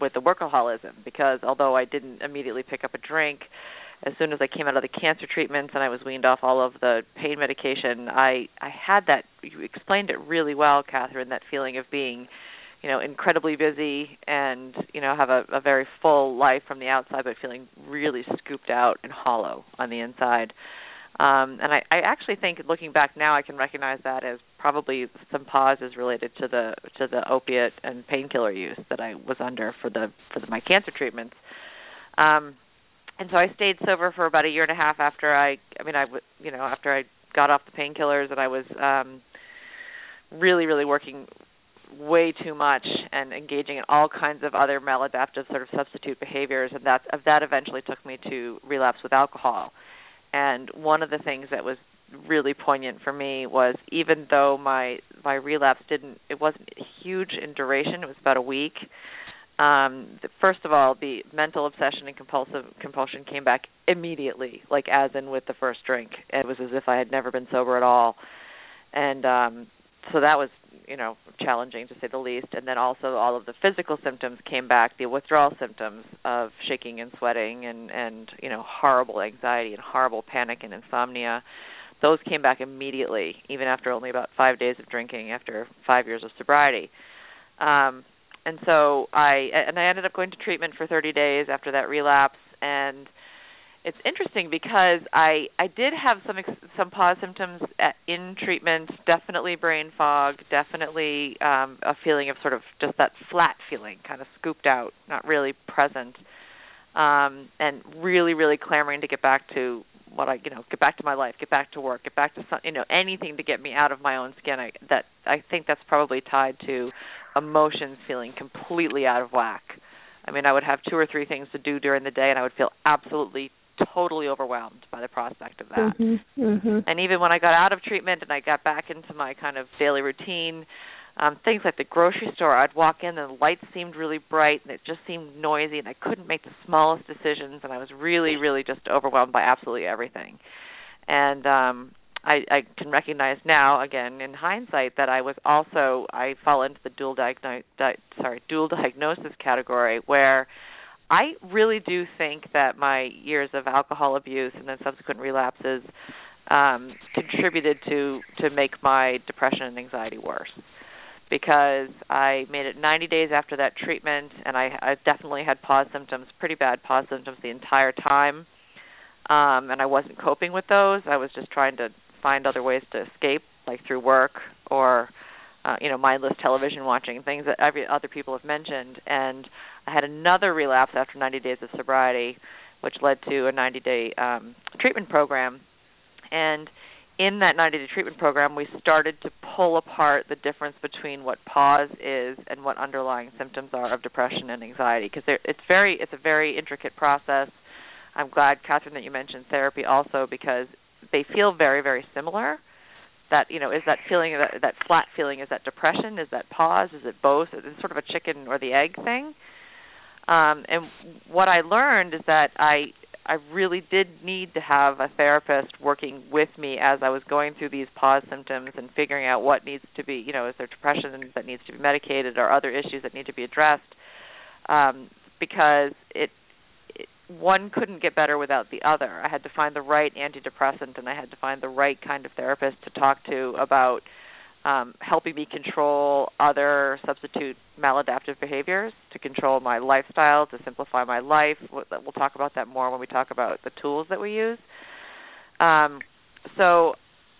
with the workaholism, because although I didn't immediately pick up a drink, as soon as I came out of the cancer treatments and I was weaned off all of the pain medication, I, I had that. You explained it really well, Catherine, that feeling of being, you know, incredibly busy and, you know, have a, a very full life from the outside, but feeling really scooped out and hollow on the inside. Um, and I, I actually think, looking back now, I can recognize that as probably some pause is related to the to the opiate and painkiller use that I was under for the for the, my cancer treatments. Um, and so I stayed sober for about a year and a half after I, I mean, I you know, after I got off the painkillers, and I was um, really, really working way too much and engaging in all kinds of other maladaptive sort of substitute behaviors, and that that eventually took me to relapse with alcohol. And one of the things that was really poignant for me was, even though my my relapse didn't it wasn't huge in duration, it was about a week, um, first of all, the mental obsession and compulsive compulsion came back immediately, like as in with the first drink. It was as if I had never been sober at all. And um, so that was, you know, challenging to say the least. And then also all of the physical symptoms came back, the withdrawal symptoms of shaking and sweating and, and you know, horrible anxiety and horrible panic and insomnia. Those came back immediately, even after only about five days of drinking, after five years of sobriety. Um, and so I and I ended up going to treatment for thirty days after that relapse. And it's interesting because I, I did have some some pause symptoms at, in treatment, definitely brain fog, definitely um, a feeling of sort of just that flat feeling, kind of scooped out, not really present, um, and really, really clamoring to get back to what I, you know, get back to my life, get back to work, get back to, some, you know, anything to get me out of my own skin. I, that, I think that's probably tied to emotions feeling completely out of whack. I mean, I would have two or three things to do during the day, and I would feel absolutely totally overwhelmed by the prospect of that. Mm-hmm, mm-hmm. And even when I got out of treatment and I got back into my kind of daily routine, um, things like the grocery store, I'd walk in and the lights seemed really bright and it just seemed noisy and I couldn't make the smallest decisions, and I was really, really just overwhelmed by absolutely everything. And um, I, I can recognize now, again, in hindsight, that I was also, I fall into the dual, diagno- di- sorry, dual diagnosis category, where I really do think that my years of alcohol abuse and then subsequent relapses um, contributed to, to make my depression and anxiety worse, because I made it ninety days after that treatment, and I, I definitely had pause symptoms, pretty bad pause symptoms the entire time, um, and I wasn't coping with those. I was just trying to find other ways to escape, like through work or Uh, you know, mindless television watching, things that every, other people have mentioned. And I had another relapse after ninety days of sobriety, which led to a ninety-day um, treatment program. And in that ninety-day treatment program, we started to pull apart the difference between what pause is and what underlying symptoms are of depression and anxiety, because it's very, it's a very intricate process. I'm glad, Catherine, that you mentioned therapy also, because they feel very, very similar. That, you know, is that feeling, that, that flat feeling, is that depression, is that pause, is it both? It's sort of a chicken or the egg thing. Um, and what I learned is that I I really did need to have a therapist working with me as I was going through these pause symptoms and figuring out what needs to be, you know, is there depression that needs to be medicated or other issues that need to be addressed, um, because it, it one couldn't get better without the other. I had to find the right antidepressant, and I had to find the right kind of therapist to talk to about um, helping me control other substitute maladaptive behaviors, to control my lifestyle, to simplify my life. We'll talk about that more when we talk about the tools that we use. Um, so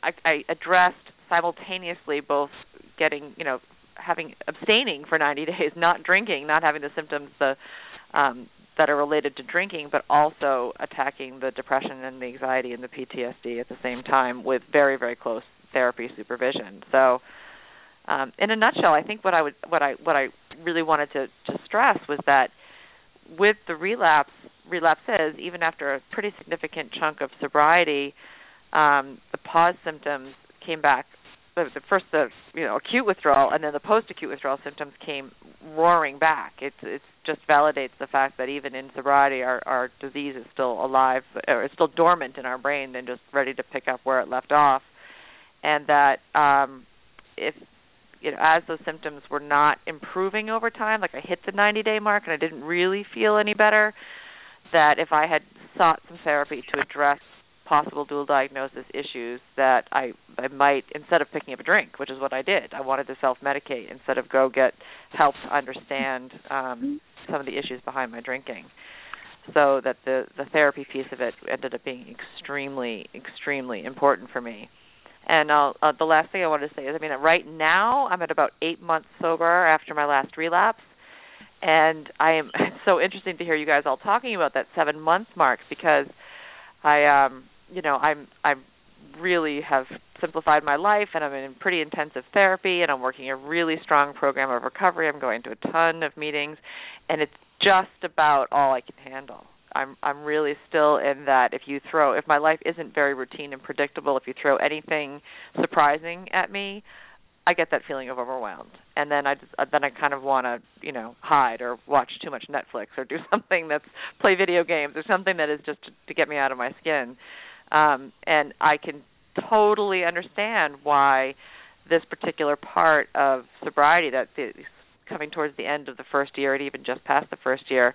I, I addressed simultaneously both getting, you know, having abstaining for ninety days, not drinking, not having the symptoms the, um, that are related to drinking, but also attacking the depression and the anxiety and the P T S D at the same time with very, very close therapy supervision. So um, in a nutshell, I think what I would, what I what I really wanted to, to stress was that with the relapse, relapses, even after a pretty significant chunk of sobriety, um, the pause symptoms came back. The, the first, the you know, acute withdrawal, and then the post-acute withdrawal symptoms came roaring back. It it just validates the fact that even in sobriety, our, our disease is still alive, or it's still dormant in our brain, and just ready to pick up where it left off. And that um, if you know, as those symptoms were not improving over time, like I hit the ninety-day mark and I didn't really feel any better, that if I had sought some therapy to address possible dual diagnosis issues, that I, I might, instead of picking up a drink, which is what I did, I wanted to self-medicate instead of go get help to understand um, some of the issues behind my drinking. So that the, the therapy piece of it ended up being extremely, extremely important for me. And I'll, uh, the last thing I wanted to say is, I mean, right now I'm at about eight months sober after my last relapse, and I am. It's so interesting to hear you guys all talking about that seven month mark, because I, um, you know, I'm I really have simplified my life, and I'm in pretty intensive therapy, and I'm working a really strong program of recovery. I'm going to a ton of meetings, and it's just about all I can handle. I'm I'm really still in that if you throw if my life isn't very routine and predictable, if you throw anything surprising at me, I get that feeling of overwhelmed, and then I just, then I kind of want to you know hide or watch too much Netflix or do something that's play video games or something that is just to, to get me out of my skin. Um, and I can totally understand why this particular part of sobriety that the, coming towards the end of the first year and even just past the first year,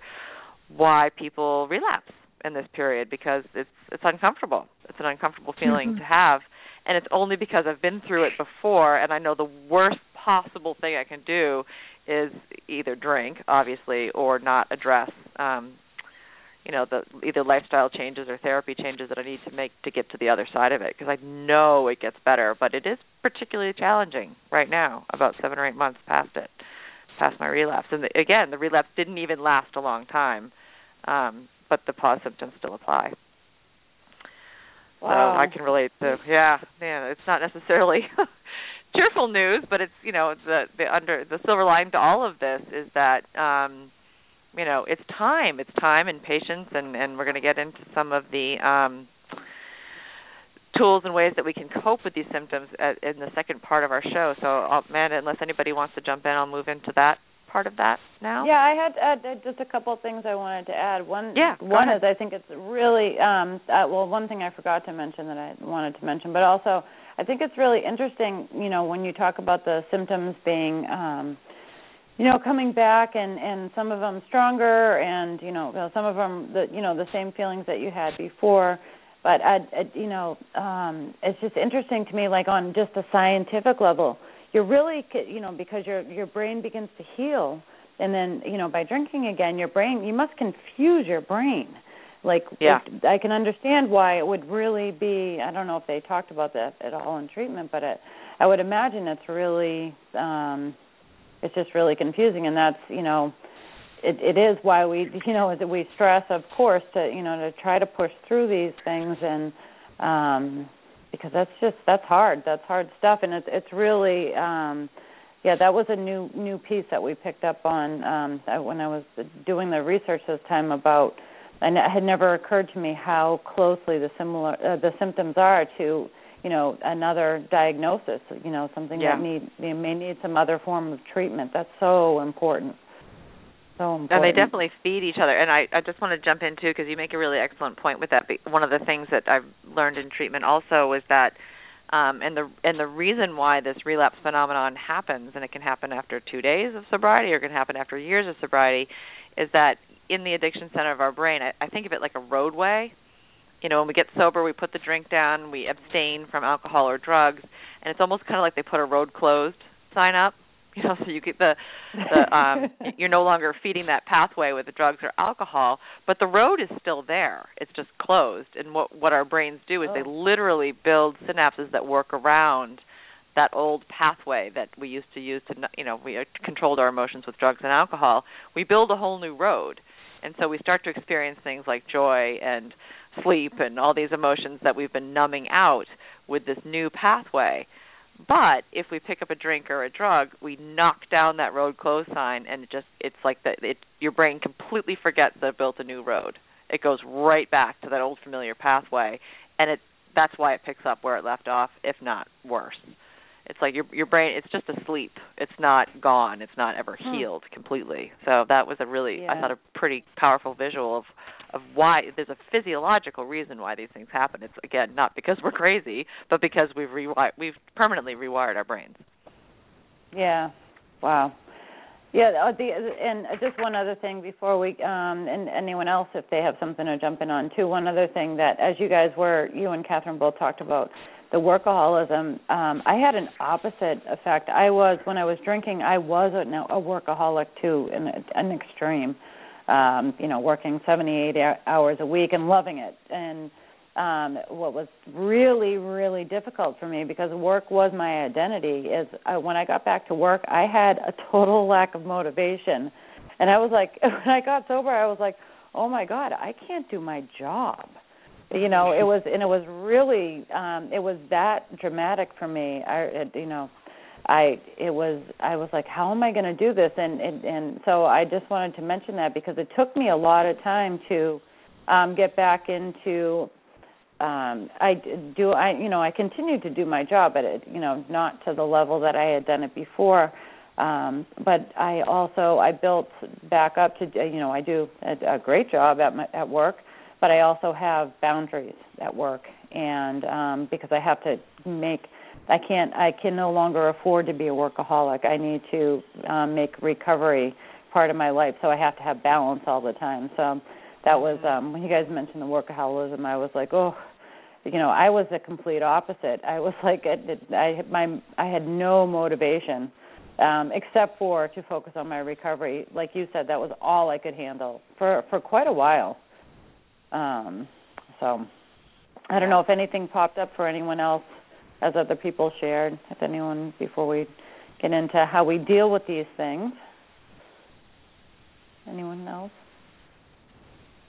why people relapse in this period, because it's it's uncomfortable. It's an uncomfortable feeling mm-hmm. to have, and it's only because I've been through it before, and I know the worst possible thing I can do is either drink, obviously, or not address, um, you know, the either lifestyle changes or therapy changes that I need to make to get to the other side of it, because I know it gets better, but it is particularly challenging right now, about seven or eight months past it. past my relapse. And the, again, the relapse didn't even last a long time, um, but the pause symptoms still apply. Wow. So I can relate to, yeah, man, it's not necessarily cheerful news, but it's, you know, the, the under the silver lining to all of this is that, um, you know, it's time. It's time and patience, and, and we're going to get into some of the um, tools and ways that we can cope with these symptoms at, in the second part of our show. So, I'll, Amanda, unless anybody wants to jump in, I'll move into that part of that now. Yeah, I had uh, just a couple of things I wanted to add. One, yeah, one is I think it's really, um, uh, well, one thing I forgot to mention that I wanted to mention, but also I think it's really interesting, you know, when you talk about the symptoms being, um, you know, coming back and, and some of them stronger and, you know, some of them, the, you know, the same feelings that you had before. But, I, I, you know, um, it's just interesting to me, like on just a scientific level, you're really, you know, because your your brain begins to heal. And then, you know, by drinking again, your brain, you must confuse your brain. Like, yeah. it, I can understand why it would really be, I don't know if they talked about that at all in treatment, but it, I would imagine it's really, um, it's just really confusing. And that's, you know, It, it is why we, you know, we stress, of course, to you know, to try to push through these things, and um, because that's just that's hard, that's hard stuff, and it's it's really, um, yeah, that was a new new piece that we picked up on um, when I was doing the research this time about, and it had never occurred to me how closely the similar uh, the symptoms are to, you know, another diagnosis, you know, something yeah. that need they may need some other form of treatment. That's so important. So important. And they definitely feed each other. And I, I just want to jump in, too, because you make a really excellent point with that. One of the things that I've learned in treatment also is that, um, and the and the reason why this relapse phenomenon happens, and it can happen after two days of sobriety or it can happen after years of sobriety, is that in the addiction center of our brain, I, I think of it like a roadway. You know, when we get sober, we put the drink down, we abstain from alcohol or drugs, and it's almost kind of like they put a road closed sign up. You know, so you get the, the um, you're no longer feeding that pathway with the drugs or alcohol, but the road is still there. It's just closed. And what what our brains do is oh. they literally build synapses that work around that old pathway that we used to use to, you know, we controlled our emotions with drugs and alcohol, we build a whole new road. And so we start to experience things like joy and sleep and all these emotions that we've been numbing out with this new pathway. But if we pick up a drink or a drug, we knock down that road close sign, and it just it's like that. It, your brain completely forgets that it built a new road. It goes right back to that old familiar pathway, and it that's why it picks up where it left off, if not worse. It's like your your brain, it's just asleep. It's not gone. It's not ever healed hmm. completely. So that was a really, yeah. I thought, a pretty powerful visual of, of why there's a physiological reason why these things happen. It's, again, not because we're crazy, but because we've rewi- we've permanently rewired our brains. Yeah. Wow. Yeah, the, and just one other thing before we, um, and anyone else, if they have something to jump in on, too, one other thing that, as you guys were, you and Catherine both talked about, the workaholism, um, I had an opposite effect. I was, when I was drinking, I was a, a workaholic, too, in an extreme, um, you know, working seventy-eight hours a week and loving it. And um, what was really, really difficult for me, because work was my identity, is I, when I got back to work, I had a total lack of motivation. And I was like, when I got sober, I was like, oh, my God, I can't do my job. You know, it was, and it was really, um, it was that dramatic for me. I, it, you know, I, it was, I was like, how am I going to do this? And, and and so I just wanted to mention that, because it took me a lot of time to um, get back into, um, I do, I, you know, I continued to do my job, but it, you know, not to the level that I had done it before. Um, but I also, I built back up to, you know, I do a, a great job at my, at work. But I also have boundaries at work, and um, because I have to make, I can't, I can no longer afford to be a workaholic. I need to um, make recovery part of my life, so I have to have balance all the time. So that was um, when you guys mentioned the workaholism, I was like, oh, you know, I was the complete opposite. I was like, I, I my, I had no motivation um, except for to focus on my recovery. Like you said, that was all I could handle for, for quite a while. Um, so I don't know if anything popped up for anyone else as other people shared, if anyone, before we get into how we deal with these things. Anyone else?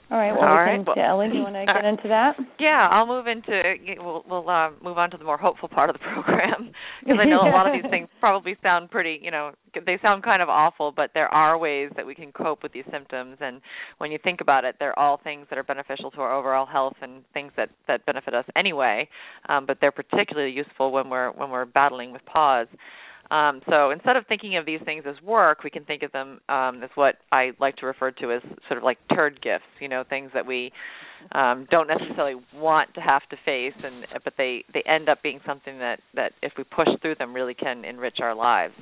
All right. Well, All right. Well, Ellie, do you want to get into that? Yeah, I'll move into. We'll, we'll uh, move on to the more hopeful part of the program, because I know a lot of these things probably sound pretty. You know, they sound kind of awful, but there are ways that we can cope with these symptoms. And when you think about it, they're all things that are beneficial to our overall health and things that, that benefit us anyway. Um, but they're particularly useful when we're when we're battling with pause. Um, so instead of thinking of these things as work, we can think of them um, as what I like to refer to as sort of like turd gifts, you know, things that we um, don't necessarily want to have to face, and but they, they end up being something that, that if we push through them really can enrich our lives.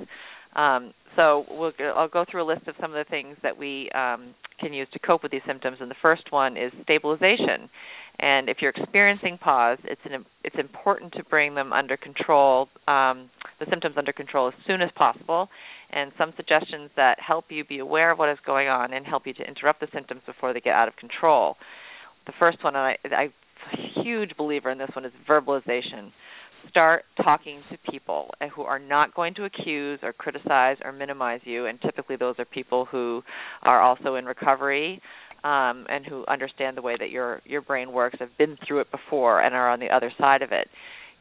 Um, so we'll, I'll go through a list of some of the things that we um, can use to cope with these symptoms, and the first one is stabilization. And if you're experiencing pause, it's an, it's important to bring them under control, um, the symptoms under control as soon as possible. And some suggestions that help you be aware of what is going on and help you to interrupt the symptoms before they get out of control. The first one, and I, I'm a huge believer in this one, is verbalization. Start talking to people who are not going to accuse or criticize or minimize you, and typically those are people who are also in recovery. Um, and who understand the way that your, your brain works, have been through it before and are on the other side of it.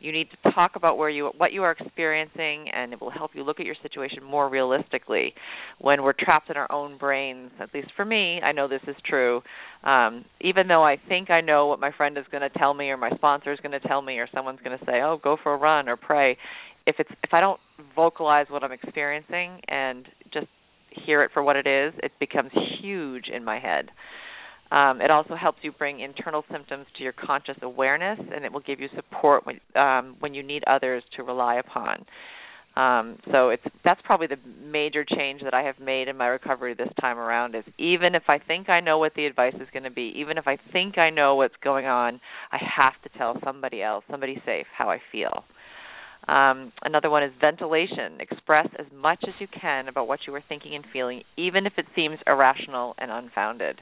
You need to talk about where you what you are experiencing, and it will help you look at your situation more realistically. When we're trapped in our own brains, at least for me, I know this is true, um, even though I think I know what my friend is going to tell me or my sponsor is going to tell me or someone's going to say, oh, go for a run or pray, if it's if I don't vocalize what I'm experiencing and just hear it for what it is, it becomes huge in my head. Um, it also helps you bring internal symptoms to your conscious awareness, and it will give you support when, um, when you need others to rely upon. Um, so it's that's probably the major change that I have made in my recovery this time around, is even if I think I know what the advice is going to be, even if I think I know what's going on, I have to tell somebody else, somebody safe, how I feel. Um, another one is ventilation. Express as much as you can about what you are thinking and feeling, even if it seems irrational and unfounded.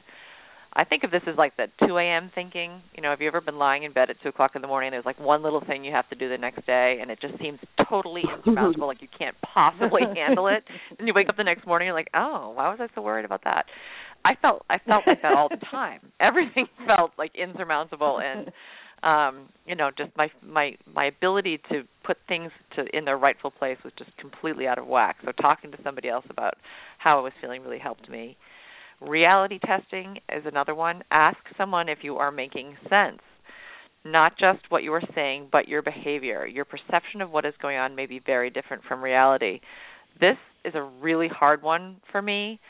I think of this as like the two a.m. thinking. You know, have you ever been lying in bed at two o'clock in the morning and there's like one little thing you have to do the next day and it just seems totally insurmountable, like you can't possibly handle it. And you wake up the next morning and you're like, oh, why was I so worried about that? I felt I felt like that all the time. Everything felt like insurmountable and, um, you know, just my my my ability to put things to in their rightful place was just completely out of whack. So talking to somebody else about how I was feeling really helped me. Reality testing is another one. Ask someone if you are making sense, not just what you are saying, but your behavior. Your perception of what is going on may be very different from reality. This is a really hard one for me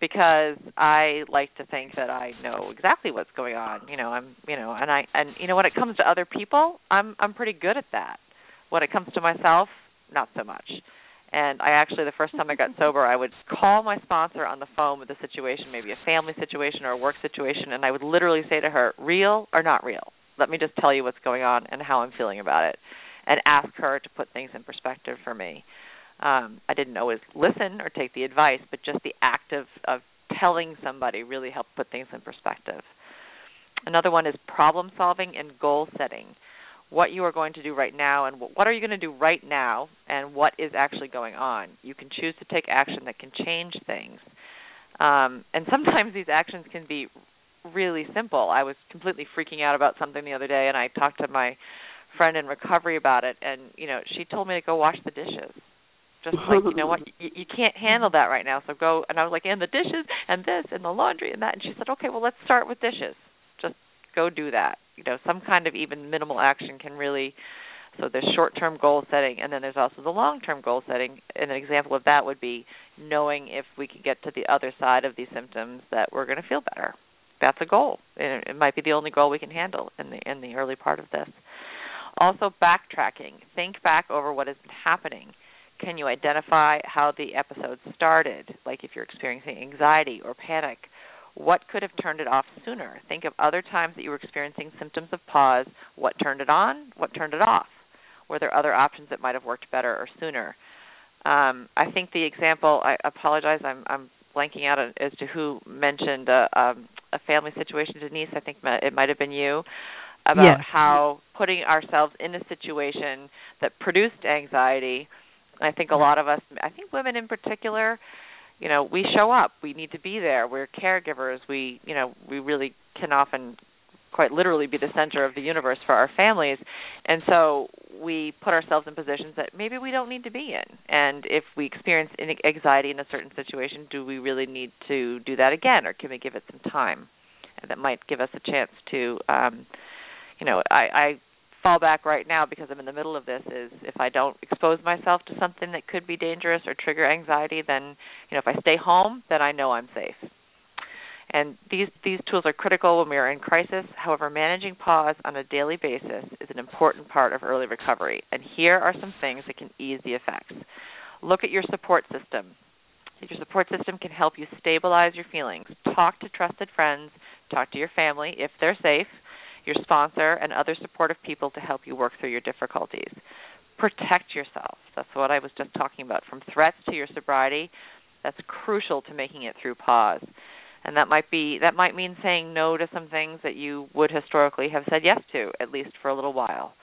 because I like to think that I know exactly what's going on. You know, I'm, you know, and I, and you know, when it comes to other people, I'm, I'm pretty good at that. When it comes to myself, not so much. And I actually, the first time I got sober, I would call my sponsor on the phone with a situation, maybe a family situation or a work situation, and I would literally say to her, real or not real? Let me just tell you what's going on and how I'm feeling about it, and ask her to put things in perspective for me. Um, I didn't always listen or take the advice, but just the act of, of telling somebody really helped put things in perspective. Another one is problem solving and goal setting. What you are going to do right now and what are you going to do right now and what is actually going on. You can choose to take action that can change things. Um, and sometimes these actions can be really simple. I was completely freaking out about something the other day, and I talked to my friend in recovery about it, and, you know, she told me to go wash the dishes. Just like, you know what, you, you can't handle that right now, so go. And I was like, and the dishes and this and the laundry and that. And she said, okay, well, let's start with dishes. Just go do that. You know, some kind of even minimal action can really, so there's short-term goal setting, and then there's also the long-term goal setting. And an example of that would be knowing if we can get to the other side of these symptoms that we're going to feel better. That's a goal. And it might be the only goal we can handle in the in the early part of this. Also backtracking. Think back over what has been happening. Can you identify how the episode started, like if you're experiencing anxiety or panic? What could have turned it off sooner? Think of other times that you were experiencing symptoms of pause. What turned it on? What turned it off? Were there other options that might have worked better or sooner? Um, I think the example, I apologize, I'm, I'm blanking out as to who mentioned a, um, a family situation. Denise, I think it might have been you, about yes. how putting ourselves in a situation that produced anxiety. I think a lot of us, I think women in particular, you know, we show up. We need to be there. We're caregivers. We, you know, we really can often quite literally be the center of the universe for our families. And so we put ourselves in positions that maybe we don't need to be in. And if we experience anxiety in a certain situation, do we really need to do that again, or can we give it some time? And that might give us a chance to, um, you know, I, I fall back right now because I'm in the middle of this is if I don't expose myself to something that could be dangerous or trigger anxiety, then, you know, if I stay home, then I know I'm safe. And these, these tools are critical when we are in crisis. However, managing pause on a daily basis is an important part of early recovery. And here are some things that can ease the effects. Look at your support system. Your support system can help you stabilize your feelings. Talk to trusted friends. Talk to your family if they're safe, your sponsor, and other supportive people to help you work through your difficulties. Protect yourself. That's what I was just talking about. From threats to your sobriety, that's crucial to making it through pause. And that might be that might mean saying no to some things that you would historically have said yes to, at least for a little while.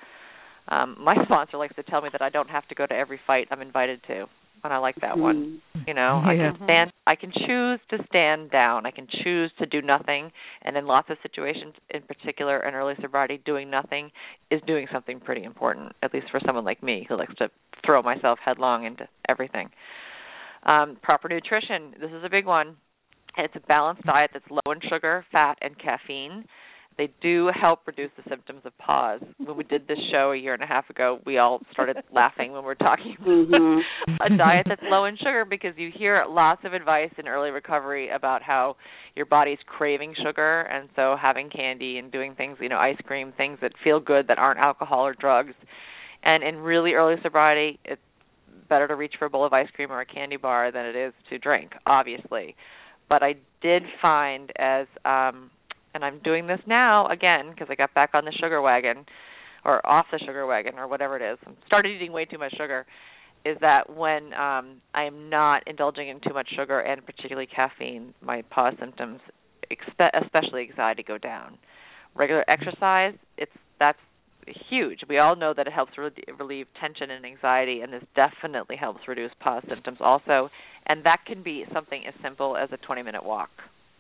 Um, my sponsor likes to tell me that I don't have to go to every fight I'm invited to, and I like that one. You know, yeah. I can stand. I can choose to stand down. I can choose to do nothing. And in lots of situations, in particular in early sobriety, doing nothing is doing something pretty important, at least for someone like me who likes to throw myself headlong into everything. Um, proper nutrition. This is a big one. It's a balanced diet that's low in sugar, fat, and caffeine. They do help reduce the symptoms of pause. When we did this show a year and a half ago, we all started laughing when we were talking about a diet that's low in sugar, because you hear lots of advice in early recovery about how your body's craving sugar, and so having candy and doing things, you know, ice cream, things that feel good that aren't alcohol or drugs. And in really early sobriety, it's better to reach for a bowl of ice cream or a candy bar than it is to drink, obviously. But I did find as... um and I'm doing this now, again, because I got back on the sugar wagon or off the sugar wagon or whatever it is. I started eating way too much sugar, is that when um, I am not indulging in too much sugar and particularly caffeine, my pause symptoms especially anxiety, go down. Regular exercise, it's that's huge. We all know that it helps re- relieve tension and anxiety, and this definitely helps reduce pause symptoms also. And that can be something as simple as a twenty-minute walk.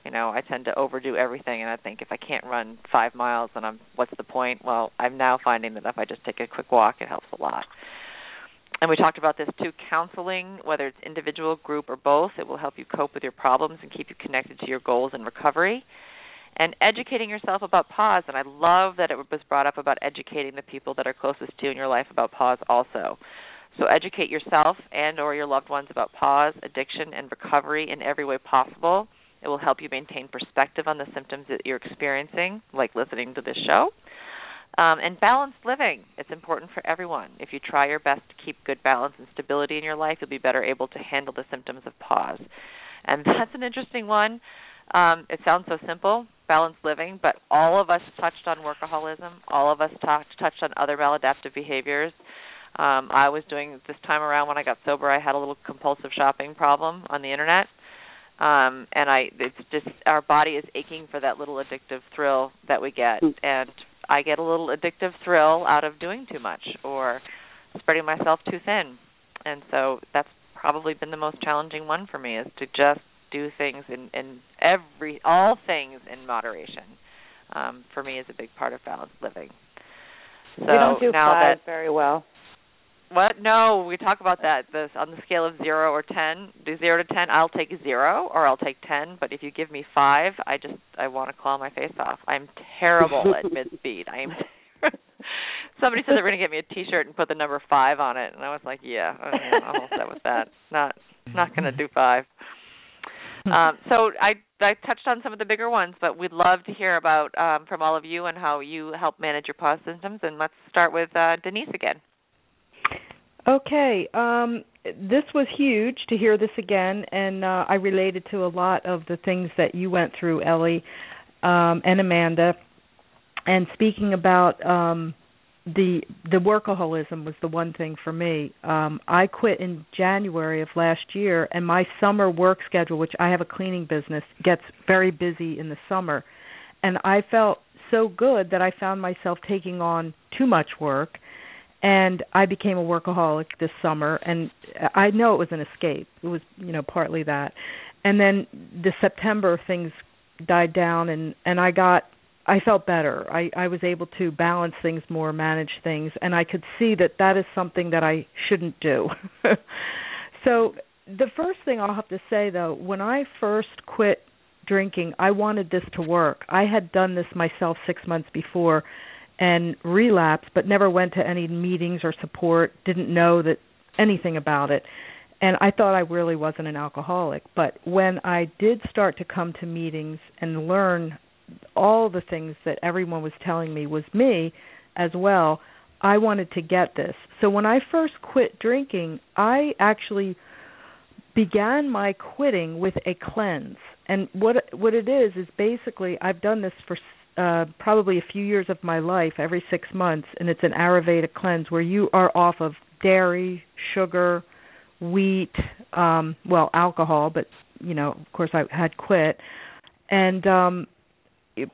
You know, I tend to overdo everything, and I think if I can't run five miles, then I'm, what's the point? Well, I'm now finding that if I just take a quick walk, it helps a lot. And we talked about this too, counseling, whether it's individual, group, or both. It will help you cope with your problems and keep you connected to your goals and recovery. And educating yourself about pause, and I love that it was brought up about educating the people that are closest to you in your life about pause also. So educate yourself and or your loved ones about pause, addiction, and recovery in every way possible. It will help you maintain perspective on the symptoms that you're experiencing, like listening to this show. Um, and balanced living, it's important for everyone. If you try your best to keep good balance and stability in your life, you'll be better able to handle the symptoms of pause. And that's an interesting one. Um, it sounds so simple, balanced living, but all of us touched on workaholism. All of us talked, touched on other maladaptive behaviors. Um, I was doing, this time around when I got sober, I had a little compulsive shopping problem on the Internet. Um, and I, it's just our body is aching for that little addictive thrill that we get. And I get a little addictive thrill out of doing too much or spreading myself too thin. And so that's probably been the most challenging one for me, is to just do things in, in every all things in moderation. Um, for me, is a big part of balanced living. So we don't do now five that, very well. What? No, we talk about that. This, on the scale of zero or ten, do zero to ten. I'll take zero or I'll take ten. But if you give me five, I just I want to claw my face off. I'm terrible at mid speed. I'm. Somebody said they were going to get me a T-shirt and put the number five on it, and I was like, yeah, I'm, I'm all set with that. Not not going to do five. Um, so I, I touched on some of the bigger ones, but we'd love to hear about um, from all of you and how you help manage your pause symptoms. And let's start with uh, Denise again. Okay. Um, this was huge to hear this again, and uh, I related to a lot of the things that you went through, Ellie um, and Amanda. And speaking about um, the the workaholism was the one thing for me. Um, I quit in January of last year, and my summer work schedule, which I have a cleaning business, gets very busy in the summer. And I felt so good that I found myself taking on too much work, and I became a workaholic this summer. And I know it was an escape. It was, you know, partly that. And then this September, things died down, and, and I got... I felt better. I, I was able to balance things more, manage things, and I could see that that is something that I shouldn't do. So the first thing I'll have to say, though, when I first quit drinking, I wanted this to work. I had done this myself six months before and relapsed, but never went to any meetings or support, didn't know that anything about it. And I thought I really wasn't an alcoholic. But when I did start to come to meetings and learn all the things that everyone was telling me was me as well, I wanted to get this. So when I first quit drinking, I actually began my quitting with a cleanse. And what what it is is basically I've done this for uh, probably a few years of my life, every six months, and it's an Ayurvedic cleanse where you are off of dairy, sugar, wheat, um, well, alcohol, but, you know, of course I had quit. And um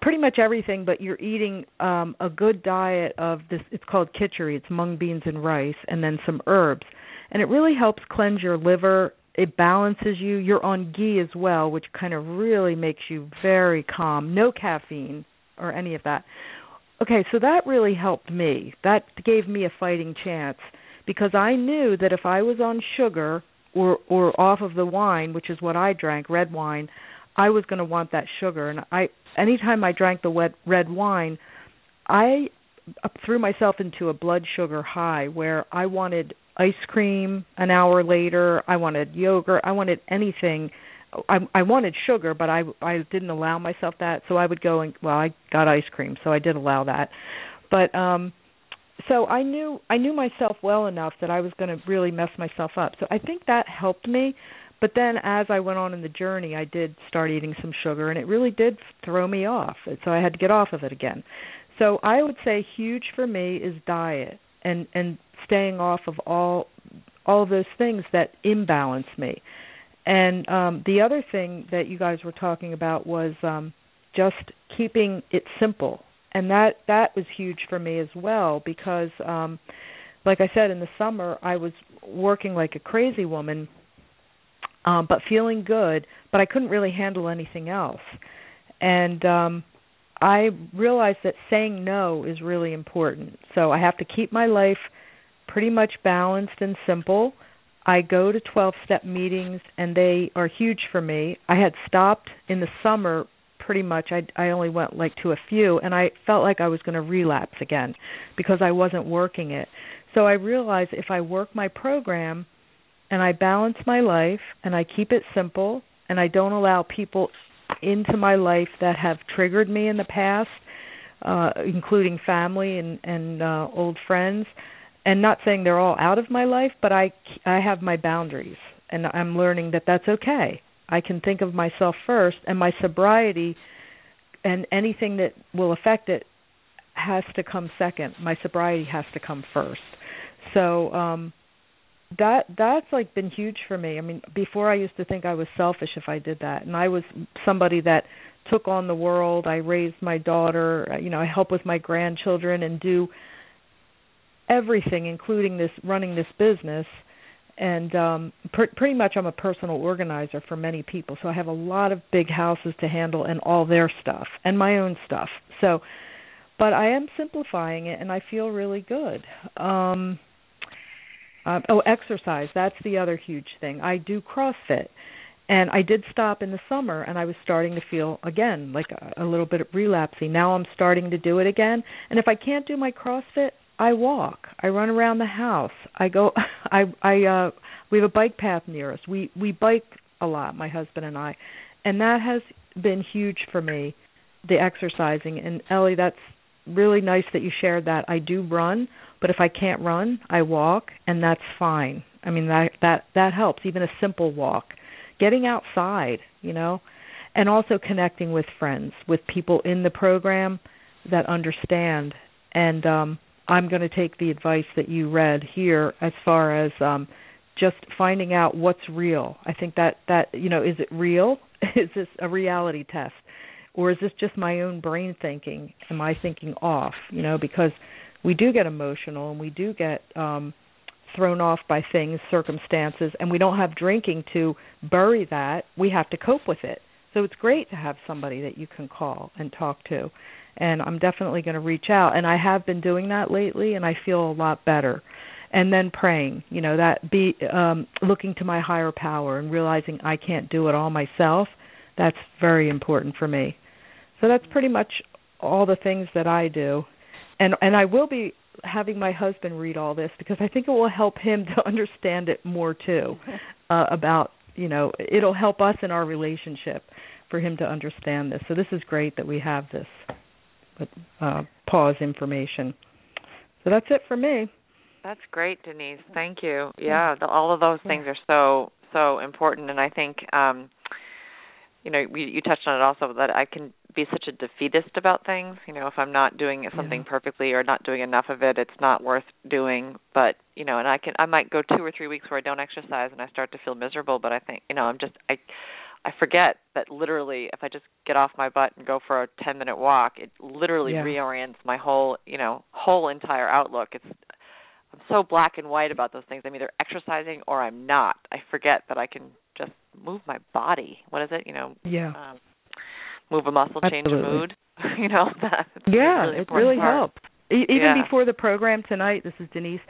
pretty much everything, but you're eating um, a good diet of this, it's called khichdi, it's mung beans and rice, and then some herbs. And it really helps cleanse your liver. It balances you. You're on ghee as well, which kind of really makes you very calm. No caffeine or any of that. Okay, so that really helped me. That gave me a fighting chance, because I knew that if I was on sugar or, or off of the wine, which is what I drank, red wine, I was going to want that sugar. And I, anytime I drank the wet, red wine, I threw myself into a blood sugar high where I wanted ice cream an hour later. I wanted yogurt. I wanted anything. I, I wanted sugar, but I, I didn't allow myself that. So I would go and, well, I got ice cream, so I did allow that. But um, so I knew I knew myself well enough that I was going to really mess myself up. So I think that helped me. But then as I went on in the journey, I did start eating some sugar, and it really did throw me off, so I had to get off of it again. So I would say huge for me is diet and, and staying off of all all those things that imbalance me. And um, the other thing that you guys were talking about was um, just keeping it simple. And that, that was huge for me as well because, um, like I said, in the summer I was working like a crazy woman, um, but feeling good, but I couldn't really handle anything else. And um, I realized that saying no is really important. So I have to keep my life pretty much balanced and simple. I go to twelve-step meetings, and they are huge for me. I had stopped in the summer pretty much. I, I only went like to a few, and I felt like I was going to relapse again because I wasn't working it. So I realized if I work my program and I balance my life and I keep it simple and I don't allow people into my life that have triggered me in the past, uh, including family and, and uh, old friends, and not saying they're all out of my life, but I, I have my boundaries, and I'm learning that that's okay. I can think of myself first, and my sobriety and anything that will affect it has to come second. My sobriety has to come first. So um, that that's like been huge for me. I mean, before I used to think I was selfish if I did that, and I was somebody that took on the world. I raised my daughter. You know, I help with my grandchildren and do everything, including this running this business. And um, pr- pretty much I'm a personal organizer for many people. So I have a lot of big houses to handle and all their stuff and my own stuff. So, but I am simplifying it, and I feel really good. Um, uh, oh, exercise. That's the other huge thing. I do CrossFit. And I did stop in the summer, and I was starting to feel, again, like a, a little bit of relapsing. Now I'm starting to do it again. And if I can't do my CrossFit, I walk. I run around the house. I go. I. I. Uh, we have a bike path near us. We we bike a lot, my husband and I, and that has been huge for me, the exercising. And Ellie, that's really nice that you shared that. I do run, but if I can't run, I walk, and that's fine. I mean that that that helps. Even a simple walk, getting outside, you know, and also connecting with friends, with people in the program that understand and. Um, I'm going to take the advice that you read here as far as um, just finding out what's real. I think that, that, you know, is it real? Is this a reality test? Or is this just my own brain thinking? Am I thinking off? You know, because we do get emotional and we do get um, thrown off by things, circumstances, and we don't have drinking to bury that. We have to cope with it. So it's great to have somebody that you can call and talk to. And I'm definitely going to reach out. And I have been doing that lately, and I feel a lot better. And then praying, you know, that be um, looking to my higher power and realizing I can't do it all myself. That's very important for me. So that's pretty much all the things that I do. And and I will be having my husband read all this because I think it will help him to understand it more too uh, about, you know, it'll help us in our relationship for him to understand this. So this is great that we have this. But, uh, pause information. So that's it for me. That's great, Denise. Thank you. Yeah, the, all of those things are so, so important. And I think, um, you know, you, you touched on it also, that I can be such a defeatist about things. You know, if I'm not doing something yeah. perfectly or not doing enough of it, it's not worth doing. But, you know, and I can, I might go two or three weeks where I don't exercise and I start to feel miserable. But I think, you know, I'm just, I I forget that literally if I just get off my butt and go for a ten-minute walk, it literally yeah. reorients my whole, you know, whole entire outlook. It's I'm so black and white about those things. I'm either exercising or I'm not. I forget that I can just move my body. What is it? You know, yeah. um, move a muscle, change a mood. You know, that's yeah, really it really part. helped. Even yeah. before the program tonight, this is Denise,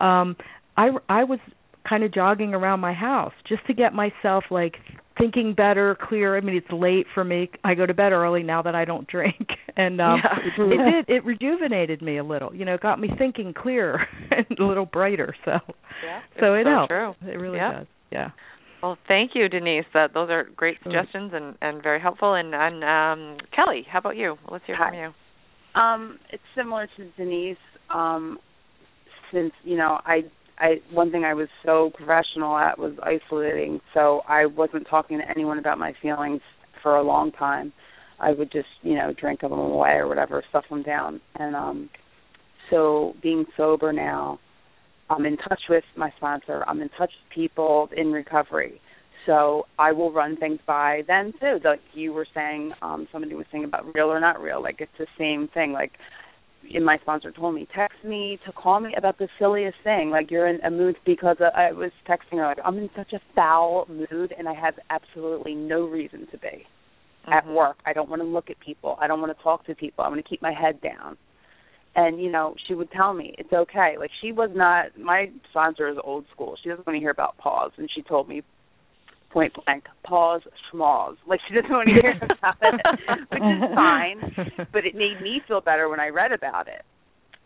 um, I, I was kind of jogging around my house just to get myself, like, thinking better, clear. I mean, it's late for me. I go to bed early now that I don't drink, and um, yeah. it did. It rejuvenated me a little. You know, it got me thinking clearer and a little brighter. So, yeah, so it so helps. True. It really yeah. does. Yeah. Well, thank you, Denise. Uh, those are great sure. suggestions and, and very helpful. And, and um, Kelly, how about you? Let's hear Hi. from you. Um, it's similar to Denise. Um, since you know, I. I, one thing I was so professional at was isolating, so I wasn't talking to anyone about my feelings for a long time. I would just, you know, drink them away or whatever, stuff them down. And um, so being sober now, I'm in touch with my sponsor. I'm in touch with people in recovery. So I will run things by them too. Like you were saying, um, somebody was saying about real or not real. Like it's the same thing. Like in my sponsor told me, text me to call me about the silliest thing. Like you're in a mood because I was texting her. Like I'm in such a foul mood and I have absolutely no reason to be mm-hmm. at work. I don't want to look at people. I don't want to talk to people. I want to keep my head down. And, you know, she would tell me, it's okay. Like, she was not, my sponsor is old school. She doesn't want to hear about pause. And she told me, point blank, pause schmaws. Like, she doesn't want to hear about it, which is fine. But it made me feel better when I read about it.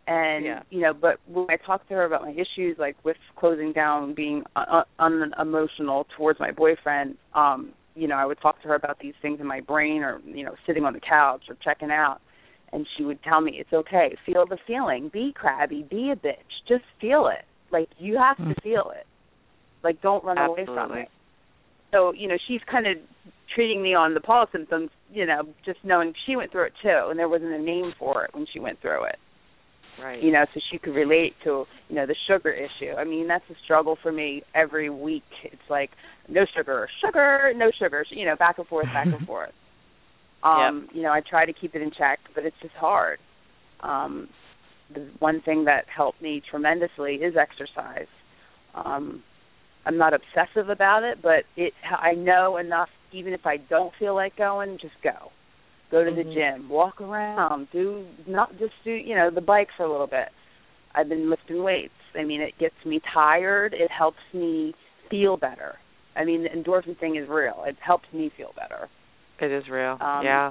And, yeah. you know, but when I talked to her about my issues, like, with closing down, being un- un- emotional towards my boyfriend, um, you know, I would talk to her about these things in my brain or, you know, sitting on the couch or checking out. And she would tell me, it's okay, feel the feeling, be crabby, be a bitch, just feel it. Like, you have to feel it. Like, don't run Absolutely. away from it. So, you know, she's kind of treating me on the pause symptoms, you know, just knowing she went through it too, and there wasn't a name for it when she went through it. Right. You know, so she could relate to, you know, the sugar issue. I mean, that's a struggle for me every week. It's like, no sugar, sugar, no sugar, you know, back and forth, back and forth. Um, yep. You know, I try to keep it in check, but it's just hard. Um, the one thing that helped me tremendously is exercise. Um, I'm not obsessive about it, but it I know enough, even if I don't feel like going, just go. Go to mm-hmm. the gym, walk around, do not just do, you know, the bike for a little bit. I've been lifting weights. I mean, it gets me tired. It helps me feel better. I mean, the endorphin thing is real. It helps me feel better. It is real, um, yeah.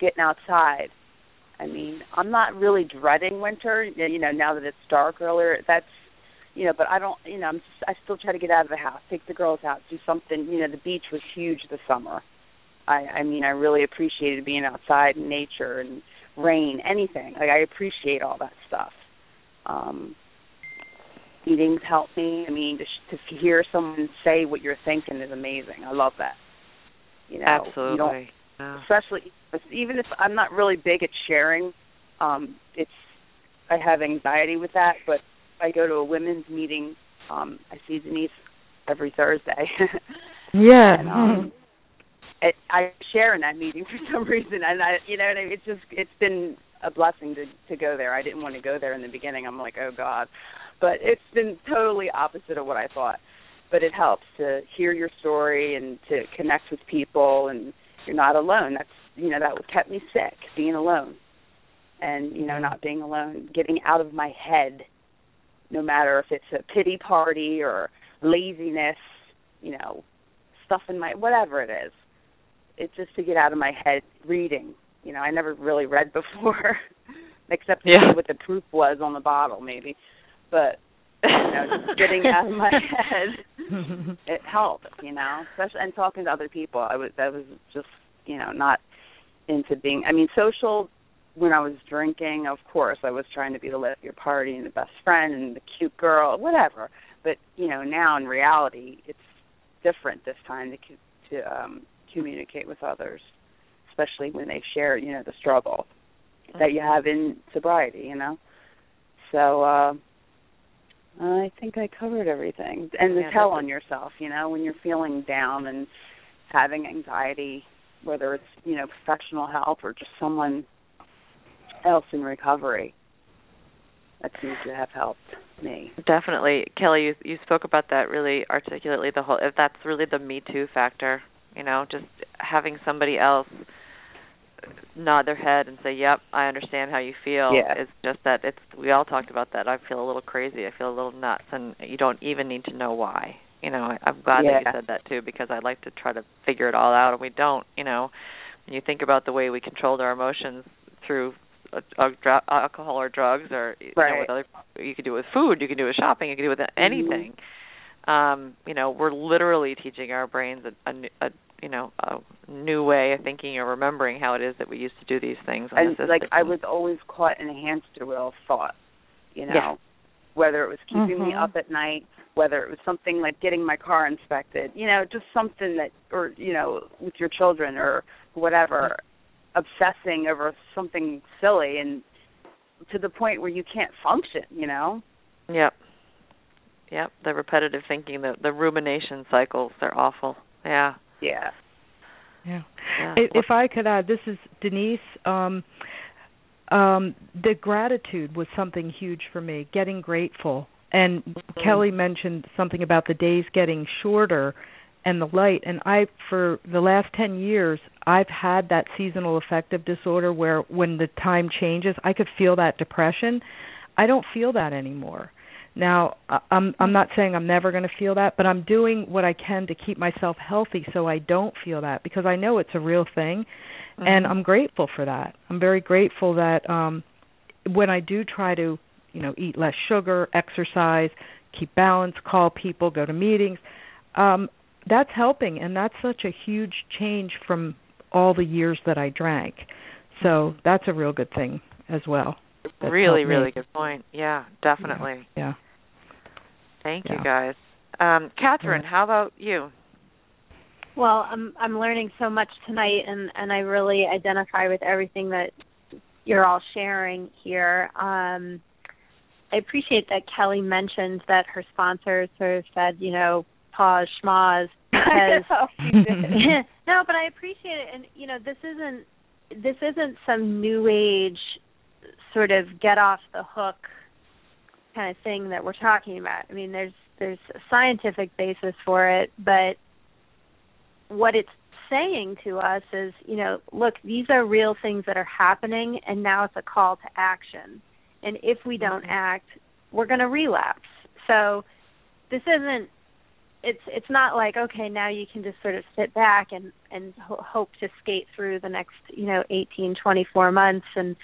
Getting outside. I mean, I'm not really dreading winter, you know, now that it's dark earlier. That's, you know, but I don't, you know, I'm just, I still try to get out of the house, take the girls out, do something. You know, the beach was huge this summer. I, I mean, I really appreciated being outside in nature and rain, anything. Like, I appreciate all that stuff. Um, eating's helped me. I mean, to, to hear someone say what you're thinking is amazing. I love that. You know, Absolutely. You don't, yeah. Especially, even if I'm not really big at sharing, um, it's I have anxiety with that. But I go to a women's meeting. Um, I see Denise every Thursday. yeah. And, um, it, I share in that meeting for some reason, and I, you know, what I mean? It's just it's been a blessing to to go there. I didn't want to go there in the beginning. I'm like, oh God, but it's been totally opposite of what I thought. But it helps to hear your story and to connect with people, and you're not alone. That's, you know, that kept me sick, being alone, and, you know, not being alone, getting out of my head, no matter if it's a pity party or laziness, you know, stuff in my, whatever it is. It's just to get out of my head, reading. You know, I never really read before, except to yeah. see what the proof was on the bottle, maybe, but... you know, just getting out of my head, it helped, you know, especially and talking to other people. I was, I was just, you know, not into being, I mean, social when I was drinking, of course, I was trying to be the life of your party and the best friend and the cute girl, whatever. But, you know, now in reality, it's different this time to, to um, communicate with others, especially when they share, you know, the struggle mm-hmm. that you have in sobriety, you know. So, uh I think I covered everything. And yeah, the tell on yourself, you know, when you're feeling down and having anxiety, whether it's, you know, professional help or just someone else in recovery, that seems to have helped me. Definitely. Kelly, you, you spoke about that really articulately. The whole, if that's really the Me Too factor, you know, just having somebody else nod their head and say, yep, I understand how you feel. Yeah. It's just that it's. We all talked about that. I feel a little crazy. I feel a little nuts, and you don't even need to know why. You know, I, I'm glad yeah. that you said that, too, because I like to try to figure it all out, and we don't. You know, when you think about the way we controlled our emotions through a, a dra- alcohol or drugs, or you, right. know, with other, you could do it with food, you can do it with shopping, you can do it with anything. Mm-hmm. Um, you know, we're literally teaching our brains a, a, a you know, a new way of thinking or remembering how it is that we used to do these things. And, the like, I was always caught in a hamster wheel of thought, you know, yeah. whether it was keeping mm-hmm. me up at night, whether it was something like getting my car inspected, you know, just something that, or, you know, with your children or whatever, obsessing over something silly and to the point where you can't function, you know? Yep. Yep, the repetitive thinking, the, the rumination cycles, they're awful. Yeah. Yeah. Yeah. yeah. If I could add, this is Denise. Um, um, the gratitude was something huge for me, getting grateful. And mm-hmm. Kelly mentioned something about the days getting shorter and the light. And I, for the last ten years, I've had that seasonal affective disorder where when the time changes, I could feel that depression. I don't feel that anymore. Now, I'm I'm not saying I'm never going to feel that, but I'm doing what I can to keep myself healthy so I don't feel that, because I know it's a real thing, mm-hmm. and I'm grateful for that. I'm very grateful that um, when I do try to, you know, eat less sugar, exercise, keep balance, call people, go to meetings, um, that's helping, and that's such a huge change from all the years that I drank. So that's a real good thing as well. Really, really good point. Yeah, definitely. Yeah. yeah. Thank yeah. you, guys. Um, Catherine, how about you? Well, I'm I'm learning so much tonight, and, and I really identify with everything that you're all sharing here. Um, I appreciate that Kelly mentioned that her sponsors sort of said, you know, pause, schmaz. Because, no, but I appreciate it, and you know, this isn't this isn't some new age sort of get off the hook kind of thing that we're talking about. I mean, there's there's a scientific basis for it, but what it's saying to us is, you know, look, these are real things that are happening, and now it's a call to action. And if we don't act, we're going to relapse. So this isn't, it's it's not like, okay, now you can just sort of sit back and, and ho- hope to skate through the next, you know, eighteen, twenty-four months and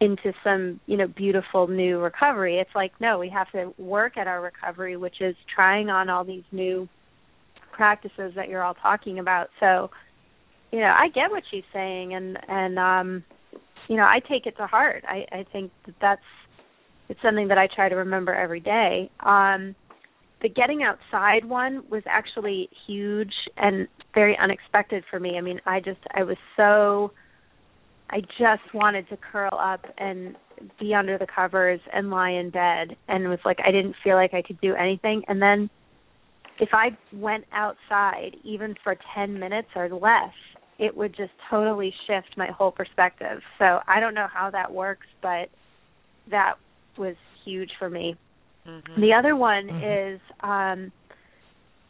into some, you know, beautiful new recovery. It's like, no, we have to work at our recovery, which is trying on all these new practices that you're all talking about. So, you know, I get what she's saying, and, and um, you know, I take it to heart. I, I think that that's it's something that I try to remember every day. Um, the getting outside one was actually huge and very unexpected for me. I mean, I just, I was so... I just wanted to curl up and be under the covers and lie in bed, and it was like I didn't feel like I could do anything. And then if I went outside even for ten minutes or less, it would just totally shift my whole perspective. So I don't know how that works, but that was huge for me. Mm-hmm. The other one mm-hmm. is, um,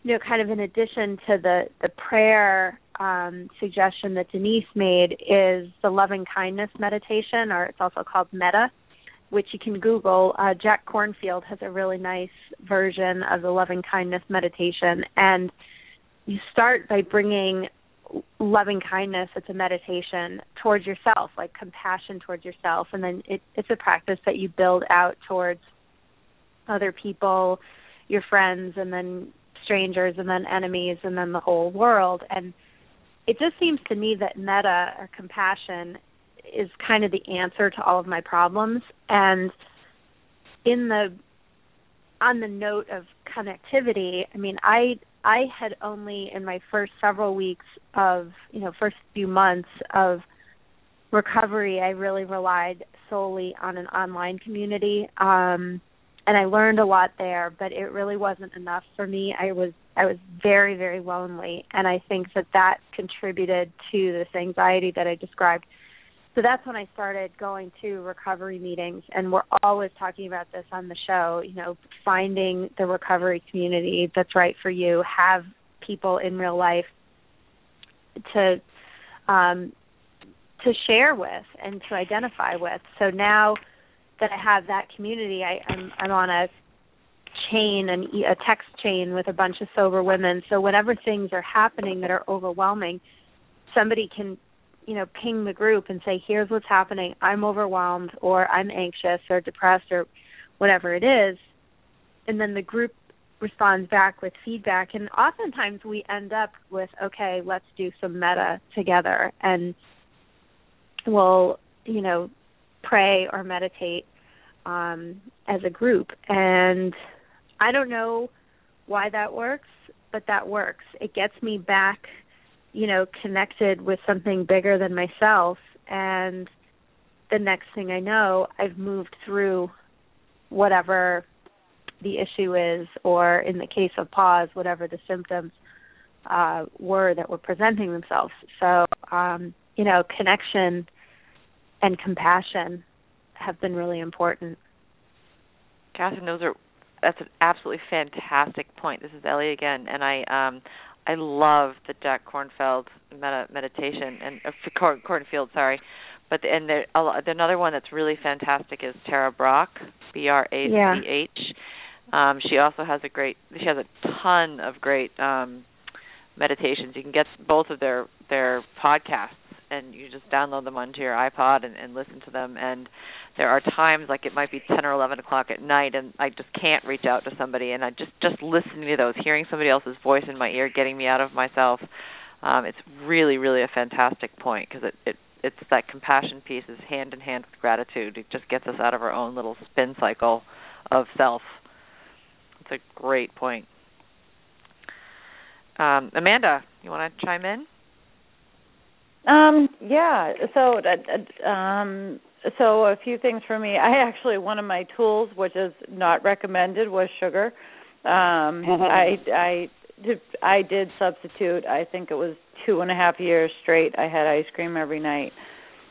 you know, kind of in addition to the, the prayer Um, suggestion that Denise made, is the loving kindness meditation, or it's also called Metta, which you can Google. Uh, Jack Kornfield has a really nice version of the loving kindness meditation, and you start by bringing loving kindness, it's a meditation, towards yourself, like compassion towards yourself, and then it, it's a practice that you build out towards other people, your friends, and then strangers, and then enemies, and then the whole world. And it just seems to me that metta, or compassion, is kind of the answer to all of my problems. And in the on the note of connectivity, I mean, I I had only in my first several weeks of, you know, first few months of recovery, I really relied solely on an online community, um, and I learned a lot there, but it really wasn't enough for me. I was I was very, very lonely, and I think that that contributed to this anxiety that I described. So that's when I started going to recovery meetings, and we're always talking about this on the show, you know, finding the recovery community that's right for you, have people in real life to um, to share with and to identify with. So now that I have that community, I, I'm, I'm on a chain and a text chain with a bunch of sober women. So whenever things are happening that are overwhelming, somebody can, you know, ping the group and say, here's what's happening. I'm overwhelmed, or I'm anxious or depressed, or whatever it is. And then the group responds back with feedback. And oftentimes we end up with, okay, let's do some meta together, and we'll, you know, pray or meditate um, as a group. And I don't know why that works, but that works. It gets me back, you know, connected with something bigger than myself. And the next thing I know, I've moved through whatever the issue is, or in the case of pause, whatever the symptoms uh, were that were presenting themselves. So, um, you know, connection and compassion have been really important. Catherine, those are that's an absolutely fantastic point. This is Ellie again, and I um, I love the Jack Kornfield meta, meditation and uh, Kornfield, sorry. But the, and the, another one that's really fantastic is Tara Brach, B R A C H. Yeah. Um, she also has a great. She has a ton of great um, meditations. You can get both of their, their podcasts, and you just download them onto your iPod and, and listen to them. And there are times, like it might be ten or eleven o'clock at night, and I just can't reach out to somebody. And I just, just listening to those, hearing somebody else's voice in my ear, getting me out of myself, um, it's really, really a fantastic point, because it, it, it's that compassion piece is hand in hand with gratitude. It just gets us out of our own little spin cycle of self. It's a great point. Um, Amanda, you want to chime in? Um, yeah, so uh, um, so a few things for me. I actually, one of my tools, which is not recommended, was sugar. Um, I, I, did, I did substitute, I think it was two and a half years straight. I had ice cream every night.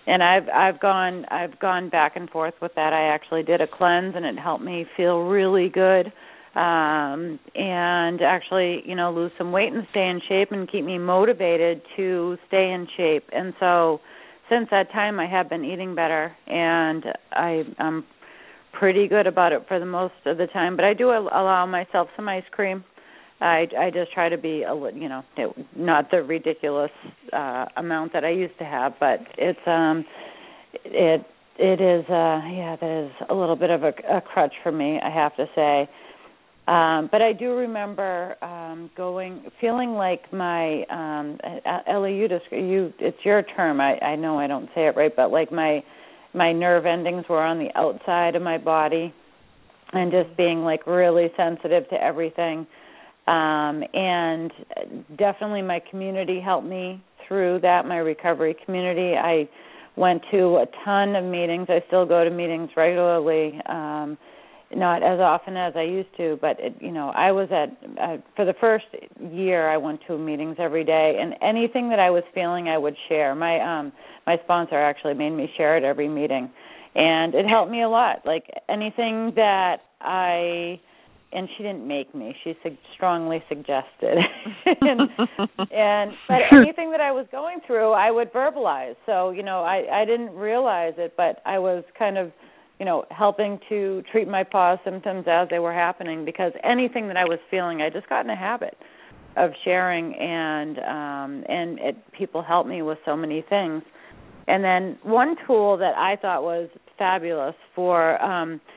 And I've I've gone I've gone back and forth with that. I actually did a cleanse, and it helped me feel really good, um, and actually, you know, lose some weight and stay in shape and keep me motivated to stay in shape. And so, since that time, I have been eating better, and I, I'm pretty good about it for the most of the time. But I do allow myself some ice cream. I, I just try to be, a, you know, not the ridiculous uh, amount that I used to have, but it's um, it it is uh, yeah, that is a little bit of a, a crutch for me, I have to say. Um, but I do remember um, going, feeling like my um, Ellie, you just you, it's your term. I, I know I don't say it right, but like my my nerve endings were on the outside of my body, and just being like really sensitive to everything. Um, and definitely my community helped me through that, my recovery community. I went to a ton of meetings. I still go to meetings regularly, um, not as often as I used to, but, it, you know, I was at, uh, for the first year I went to meetings every day, and anything that I was feeling I would share. My um, my sponsor actually made me share at every meeting, and it helped me a lot. Like anything that I... And she didn't make me. She su- strongly suggested. and, and but anything that I was going through, I would verbalize. So, you know, I, I didn't realize it, but I was kind of, you know, helping to treat my pause symptoms as they were happening, because anything that I was feeling, I just got in a habit of sharing, and um, and it, people helped me with so many things. And then one tool that I thought was fabulous for um, –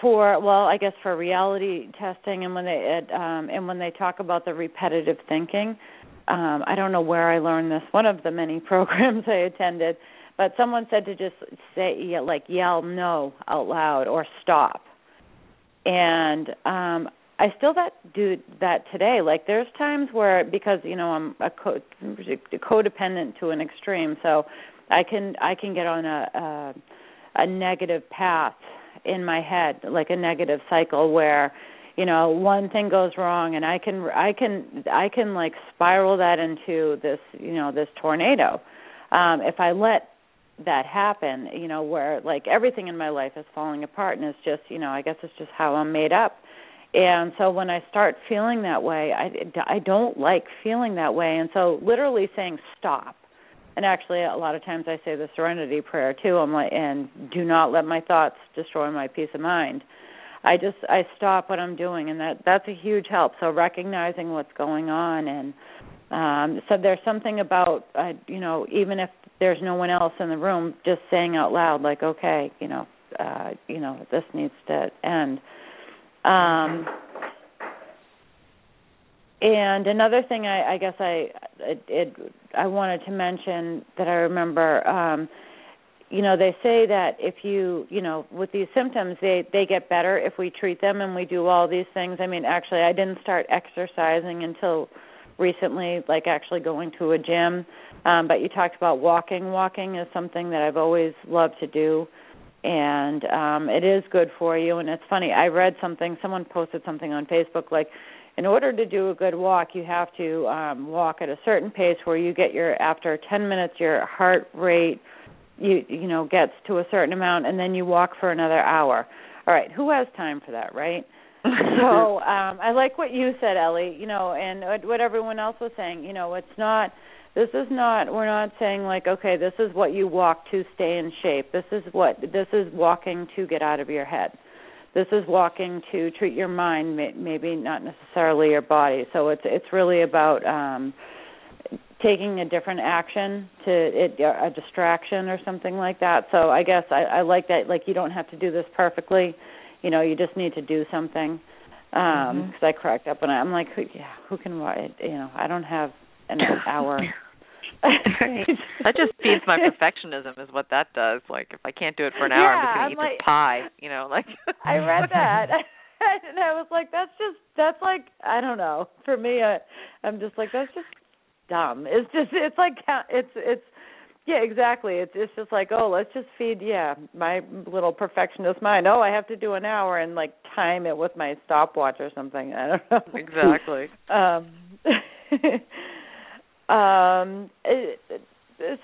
For well, I guess for reality testing, and when they um, and when they talk about the repetitive thinking, um, I don't know where I learned this. One of the many programs I attended, but someone said to just say like yell no out loud or stop, and um, I still that do that today. Like there's times where, because you know I'm a co- codependent to an extreme, so I can I can get on a a, a negative path in my head, like a negative cycle where, you know, one thing goes wrong and I can, I can, I can like spiral that into this, you know, this tornado. Um, if I let that happen, you know, where like everything in my life is falling apart, and it's just, you know, I guess it's just how I'm made up. And so when I start feeling that way, I, I don't like feeling that way. And so literally saying stop. And actually, a lot of times I say the Serenity Prayer too. I'm like, and do not let my thoughts destroy my peace of mind. I just I stop what I'm doing, and that that's a huge help. So recognizing what's going on, and um, so there's something about uh, you know, even if there's no one else in the room, just saying out loud like, okay, you know, uh, you know, this needs to end. Um, And another thing, I, I guess I it, it, I wanted to mention that I remember, um, you know, they say that if you, you know, with these symptoms, they, they get better if we treat them and we do all these things. I mean, actually, I didn't start exercising until recently, like actually going to a gym. Um, but you talked about walking. Walking is something that I've always loved to do. and um, it is good for you. And it's funny, I read something, someone posted something on Facebook, like, in order to do a good walk, you have to um, walk at a certain pace where you get your, after ten minutes, your heart rate, you you know, gets to a certain amount, and then you walk for another hour. All right, who has time for that, right? So um, I like what you said, Ellie, you know, and what everyone else was saying. You know, it's not, this is not, we're not saying like, okay, this is what you walk to stay in shape. This is what, this is walking to get out of your head. This is walking to treat your mind, maybe not necessarily your body. So it's it's really about um, taking a different action to it, a distraction or something like that. So I guess I, I like that. Like, you don't have to do this perfectly. You know, you just need to do something. Because um, mm-hmm. I cracked up and I'm like, who, yeah, who can? You know, I don't have an hour. That just feeds my perfectionism is what that does. Like, if I can't do it for an hour, yeah, I'm just going to eat like, this pie, you know. Like I read that, and I was like, that's just, that's like, I don't know. For me, I, I'm just like, that's just dumb. It's just, it's like, it's, it's, yeah, exactly. It's, it's just like, oh, let's just feed, yeah, my little perfectionist mind. Oh, I have to do an hour and, like, time it with my stopwatch or something. I don't know. Exactly. um Um,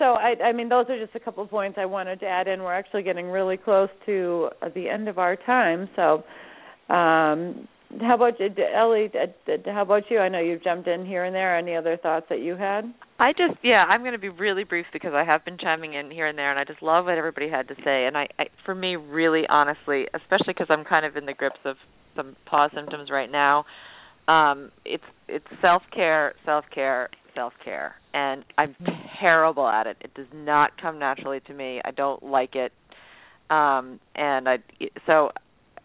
so, I, I mean, those are just a couple of points I wanted to add in. We're actually getting really close to the end of our time. So um, how about you, Ellie, how about you? I know you've jumped in here and there. Any other thoughts that you had? I just, yeah, I'm going to be really brief because I have been chiming in here and there, and I just love what everybody had to say. And I, I for me, really, honestly, especially because I'm kind of in the grips of some pause symptoms right now, um, it's it's self-care, self-care. self-care, and I'm terrible at it. It does not come naturally to me. I don't like it. Um, and I so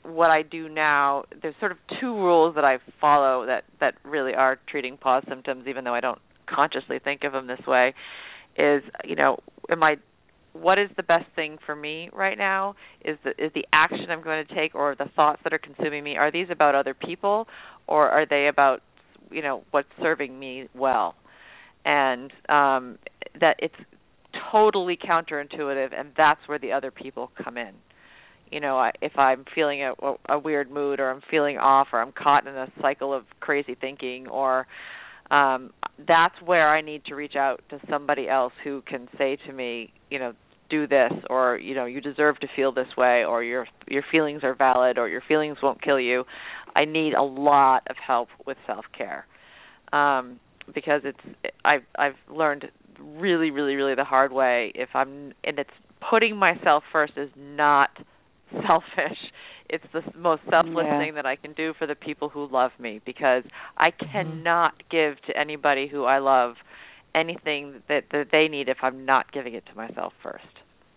what I do now, there's sort of two rules that I follow that, that really are treating pause symptoms, even though I don't consciously think of them this way, is, you know, am I, what is the best thing for me right now? Is the, is the action I'm going to take or the thoughts that are consuming me, are these about other people or are they about, you know, what's serving me well? And um, that it's totally counterintuitive, and that's where the other people come in. You know, I, if I'm feeling a, a weird mood or I'm feeling off or I'm caught in a cycle of crazy thinking, or um, that's where I need to reach out to somebody else who can say to me, you know, do this, or, you know, you deserve to feel this way, or your your feelings are valid, or your feelings won't kill you. I need a lot of help with self-care. Um Because it's, I've I've learned really, really, really the hard way. If I'm, and it's putting myself first is not selfish. It's the most selfless yeah. thing that I can do for the people who love me. Because I cannot mm-hmm. give to anybody who I love anything that, that they need if I'm not giving it to myself first.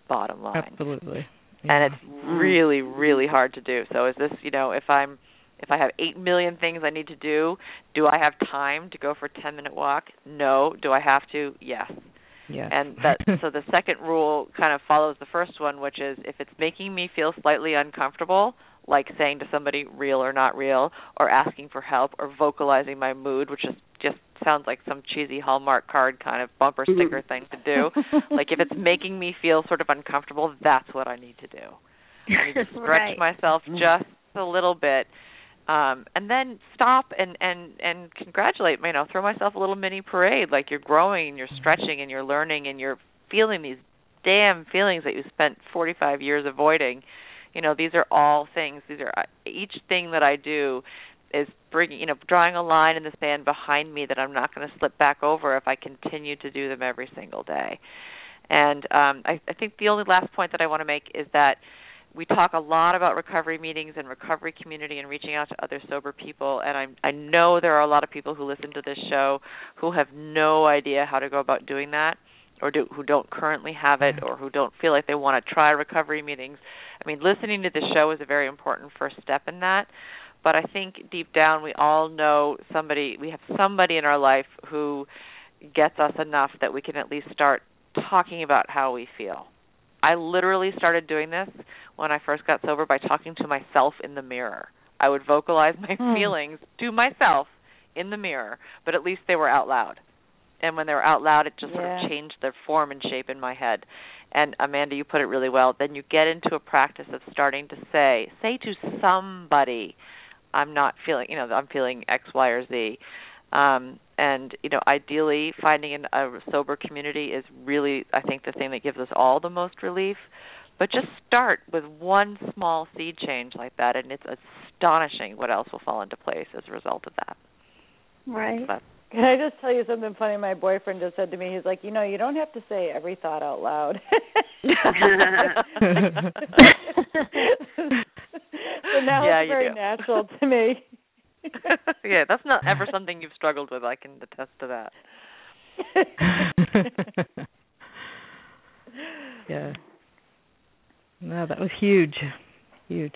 Bottom line. Absolutely. Yeah. And it's really, really hard to do. So is this, you know, if I'm. If I have eight million things I need to do, do I have time to go for a ten-minute walk? No. Do I have to? Yes. Yes. And that, so the second rule kind of follows the first one, which is if it's making me feel slightly uncomfortable, like saying to somebody real or not real, or asking for help, or vocalizing my mood, which is just sounds like some cheesy Hallmark card kind of bumper sticker thing to do. Like if it's making me feel sort of uncomfortable, that's what I need to do. I need to stretch right. myself just a little bit. Um, and then stop and, and, and congratulate, you know, throw myself a little mini parade, like you're growing, you're stretching, and you're learning, and you're feeling these damn feelings that you spent forty-five years avoiding. You know, these are all things. These are each thing that I do is bringing, you know, drawing a line in the sand behind me that I'm not going to slip back over if I continue to do them every single day. And um, I, I think the only last point that I want to make is that we talk a lot about recovery meetings and recovery community and reaching out to other sober people, and I'm, I know there are a lot of people who listen to this show who have no idea how to go about doing that or do, who don't currently have it or who don't feel like they want to try recovery meetings. I mean, listening to this show is a very important first step in that, but I think deep down we all know somebody, we have somebody in our life who gets us enough that we can at least start talking about how we feel. I literally started doing this when I first got sober by talking to myself in the mirror. I would vocalize my mm. feelings to myself in the mirror, but at least they were out loud. And when they were out loud, it just yeah. sort of changed their form and shape in my head. and Amanda, you put it really well, then you get into a practice of starting to say, say to somebody, I'm not feeling, you know, I'm feeling X, Y, or Z. Um, and, you know, ideally finding an, a sober community is really, I think, the thing that gives us all the most relief. But just start with one small seed change like that, and it's astonishing what else will fall into place as a result of that. Right. But, can I just tell you something funny? My boyfriend just said to me, he's like, you know, you don't have to say every thought out loud. So now yeah, it's very do. natural to me. Yeah, that's not ever something you've struggled with. I can attest to that. Yeah. No, that was huge, huge.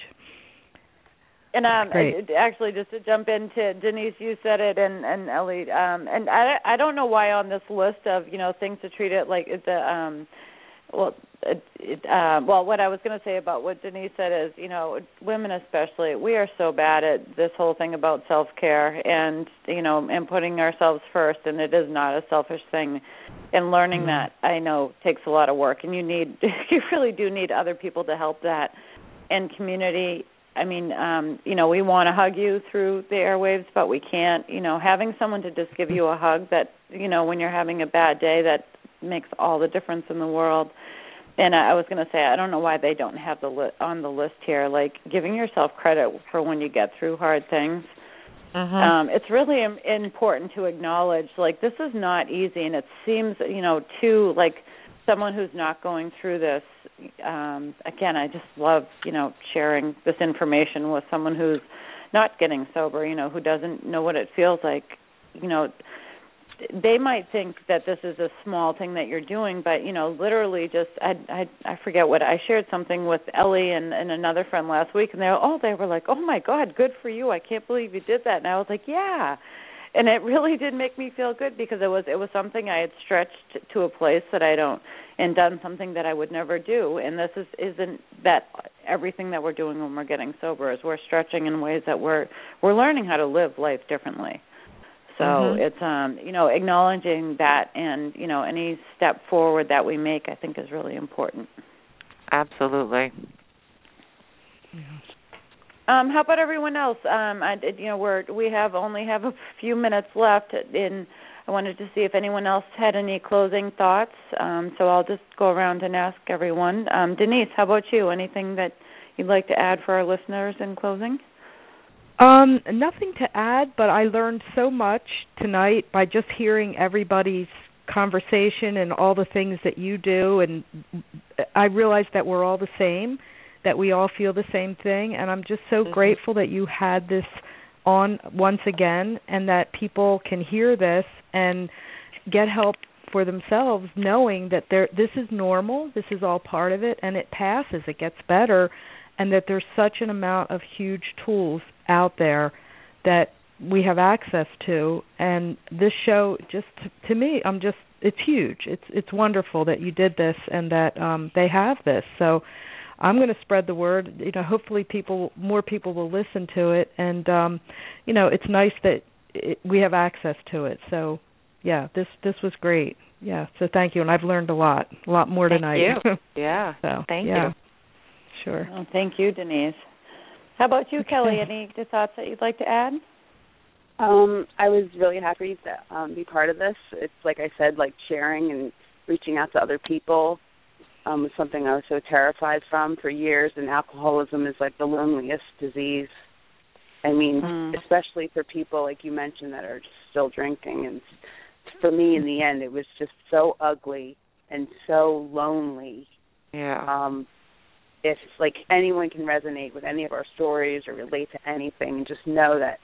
And um, actually, just to jump into Denise, you said it, and and Ellie, um, and I, I don't know why on this list of, you know, things to treat it like the um, well, it, it, uh, well, what I was going to say about what Denise said is, you know, women especially, we are so bad at this whole thing about self care and, you know, and putting ourselves first, and it is not a selfish thing. And learning mm-hmm. that, I know, takes a lot of work, and you need, you really do need other people to help that, and community. I mean, um, you know, we want to hug you through the airwaves, but we can't. You know, having someone to just give you a hug that, you know, when you're having a bad day, that makes all the difference in the world. And I was going to say, I don't know why they don't have the li- on the list here, like giving yourself credit for when you get through hard things. Uh-huh. Um, it's really important to acknowledge, like, this is not easy, and it seems, you know, to, like, someone who's not going through this, um, again, I just love, you know, sharing this information with someone who's not getting sober, you know, who doesn't know what it feels like. You know, they might think that this is a small thing that you're doing, but, you know, literally just, I I, I forget what, I shared something with Ellie and, and another friend last week, and they were, oh, they were like, oh, my God, good for you. I can't believe you did that. And I was like, yeah. And it really did make me feel good, because it was it was something I had stretched to a place that I don't, and done something that I would never do. And this is, isn't that everything that we're doing when we're getting sober, is we're stretching in ways that we're we're learning how to live life differently. So mm-hmm. it's um you know acknowledging that, and you know any step forward that we make, I think, is really important. Absolutely. Yeah. Um, how about everyone else? Um, I, you know, we're, we have only have a few minutes left, and I wanted to see if anyone else had any closing thoughts. Um, so I'll just go around and ask everyone. Um, Denise, how about you? Anything that you'd like to add for our listeners in closing? Um, nothing to add, but I learned so much tonight by just hearing everybody's conversation and all the things that you do, and I realized that we're all the same, that we all feel the same thing, and I'm just so mm-hmm. grateful that you had this on once again, and that people can hear this and get help for themselves, knowing that this is normal, this is all part of it, and it passes, it gets better, and that there's such an amount of huge tools out there that we have access to, and this show, just to me, I'm just, it's huge. It's it's wonderful that you did this, and that um, they have this, so I'm going to spread the word. You know, hopefully people, more people will listen to it, and um, you know, it's nice that it, we have access to it. So, yeah, this this was great. Yeah, so thank you, and I've learned a lot, a lot more thank tonight. Thank you. Yeah. So, thank yeah. you. Sure. Well, thank you, Denise. How about you, okay. Kelly? Any thoughts that you'd like to add? Um, I was really happy to um, be part of this. It's like I said, like sharing and reaching out to other people. Um, was something I was so terrified from for years, and alcoholism is like the loneliest disease. I mean, mm. especially for people like you mentioned that are just still drinking. And for me, in the end, it was just so ugly and so lonely. Yeah. Um, if like anyone can resonate with any of our stories or relate to anything, and just know that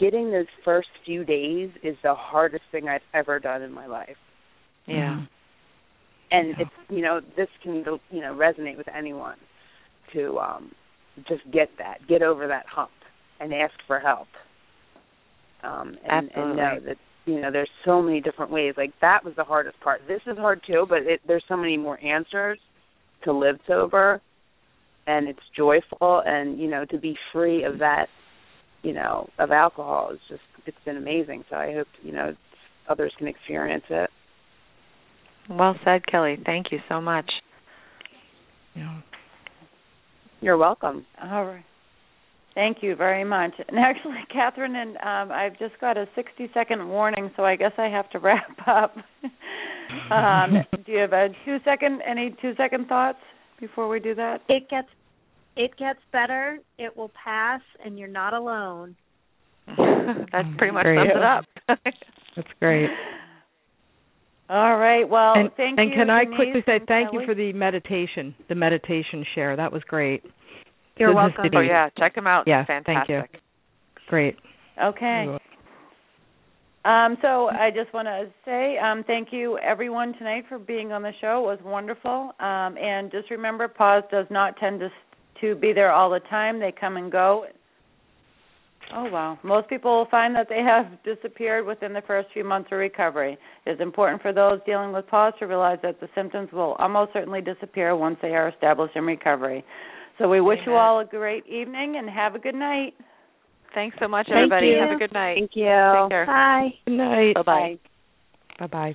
getting those first few days is the hardest thing I've ever done in my life. Yeah. Mm. And, it's, you know, this can, you know, resonate with anyone to um, just get that, get over that hump and ask for help. Um, and, and know that, you know, there's so many different ways. Like, that was the hardest part. This is hard, too, but it, there's so many more answers to live sober, and it's joyful. And, you know, to be free of that, you know, of alcohol is just, it's been amazing. So I hope, you know, others can experience it. Well said, Kelly. Thank you so much. Yeah. You're welcome. All right. Thank you very much. And actually, Catherine, and um, I've just got a sixty-second warning, so I guess I have to wrap up. um, do you have a two-second, any two-second thoughts before we do that? It gets, it gets better. It will pass, and you're not alone. That pretty much sums it up. That's great. All right. Well, and, thank and you. And can I Denise quickly say thank Kelly? you for the meditation, the meditation share. That was great. You're Business welcome. City. Oh, yeah. Check them out. Yeah, fantastic. Thank you. Great. Okay. Um, so I just want to say um, thank you, everyone, tonight for being on the show. It was wonderful. Um, and just remember, pause does not tend to, to be there all the time. They come and go. Oh, wow. Most people will find that they have disappeared within the first few months of recovery. It is important for those dealing with pause to realize that the symptoms will almost certainly disappear once they are established in recovery. So we wish Amen. you all a great evening and have a good night. Thanks so much, everybody. Have a good night. Thank you. Take care. Bye. Good night. Bye-bye. Bye-bye.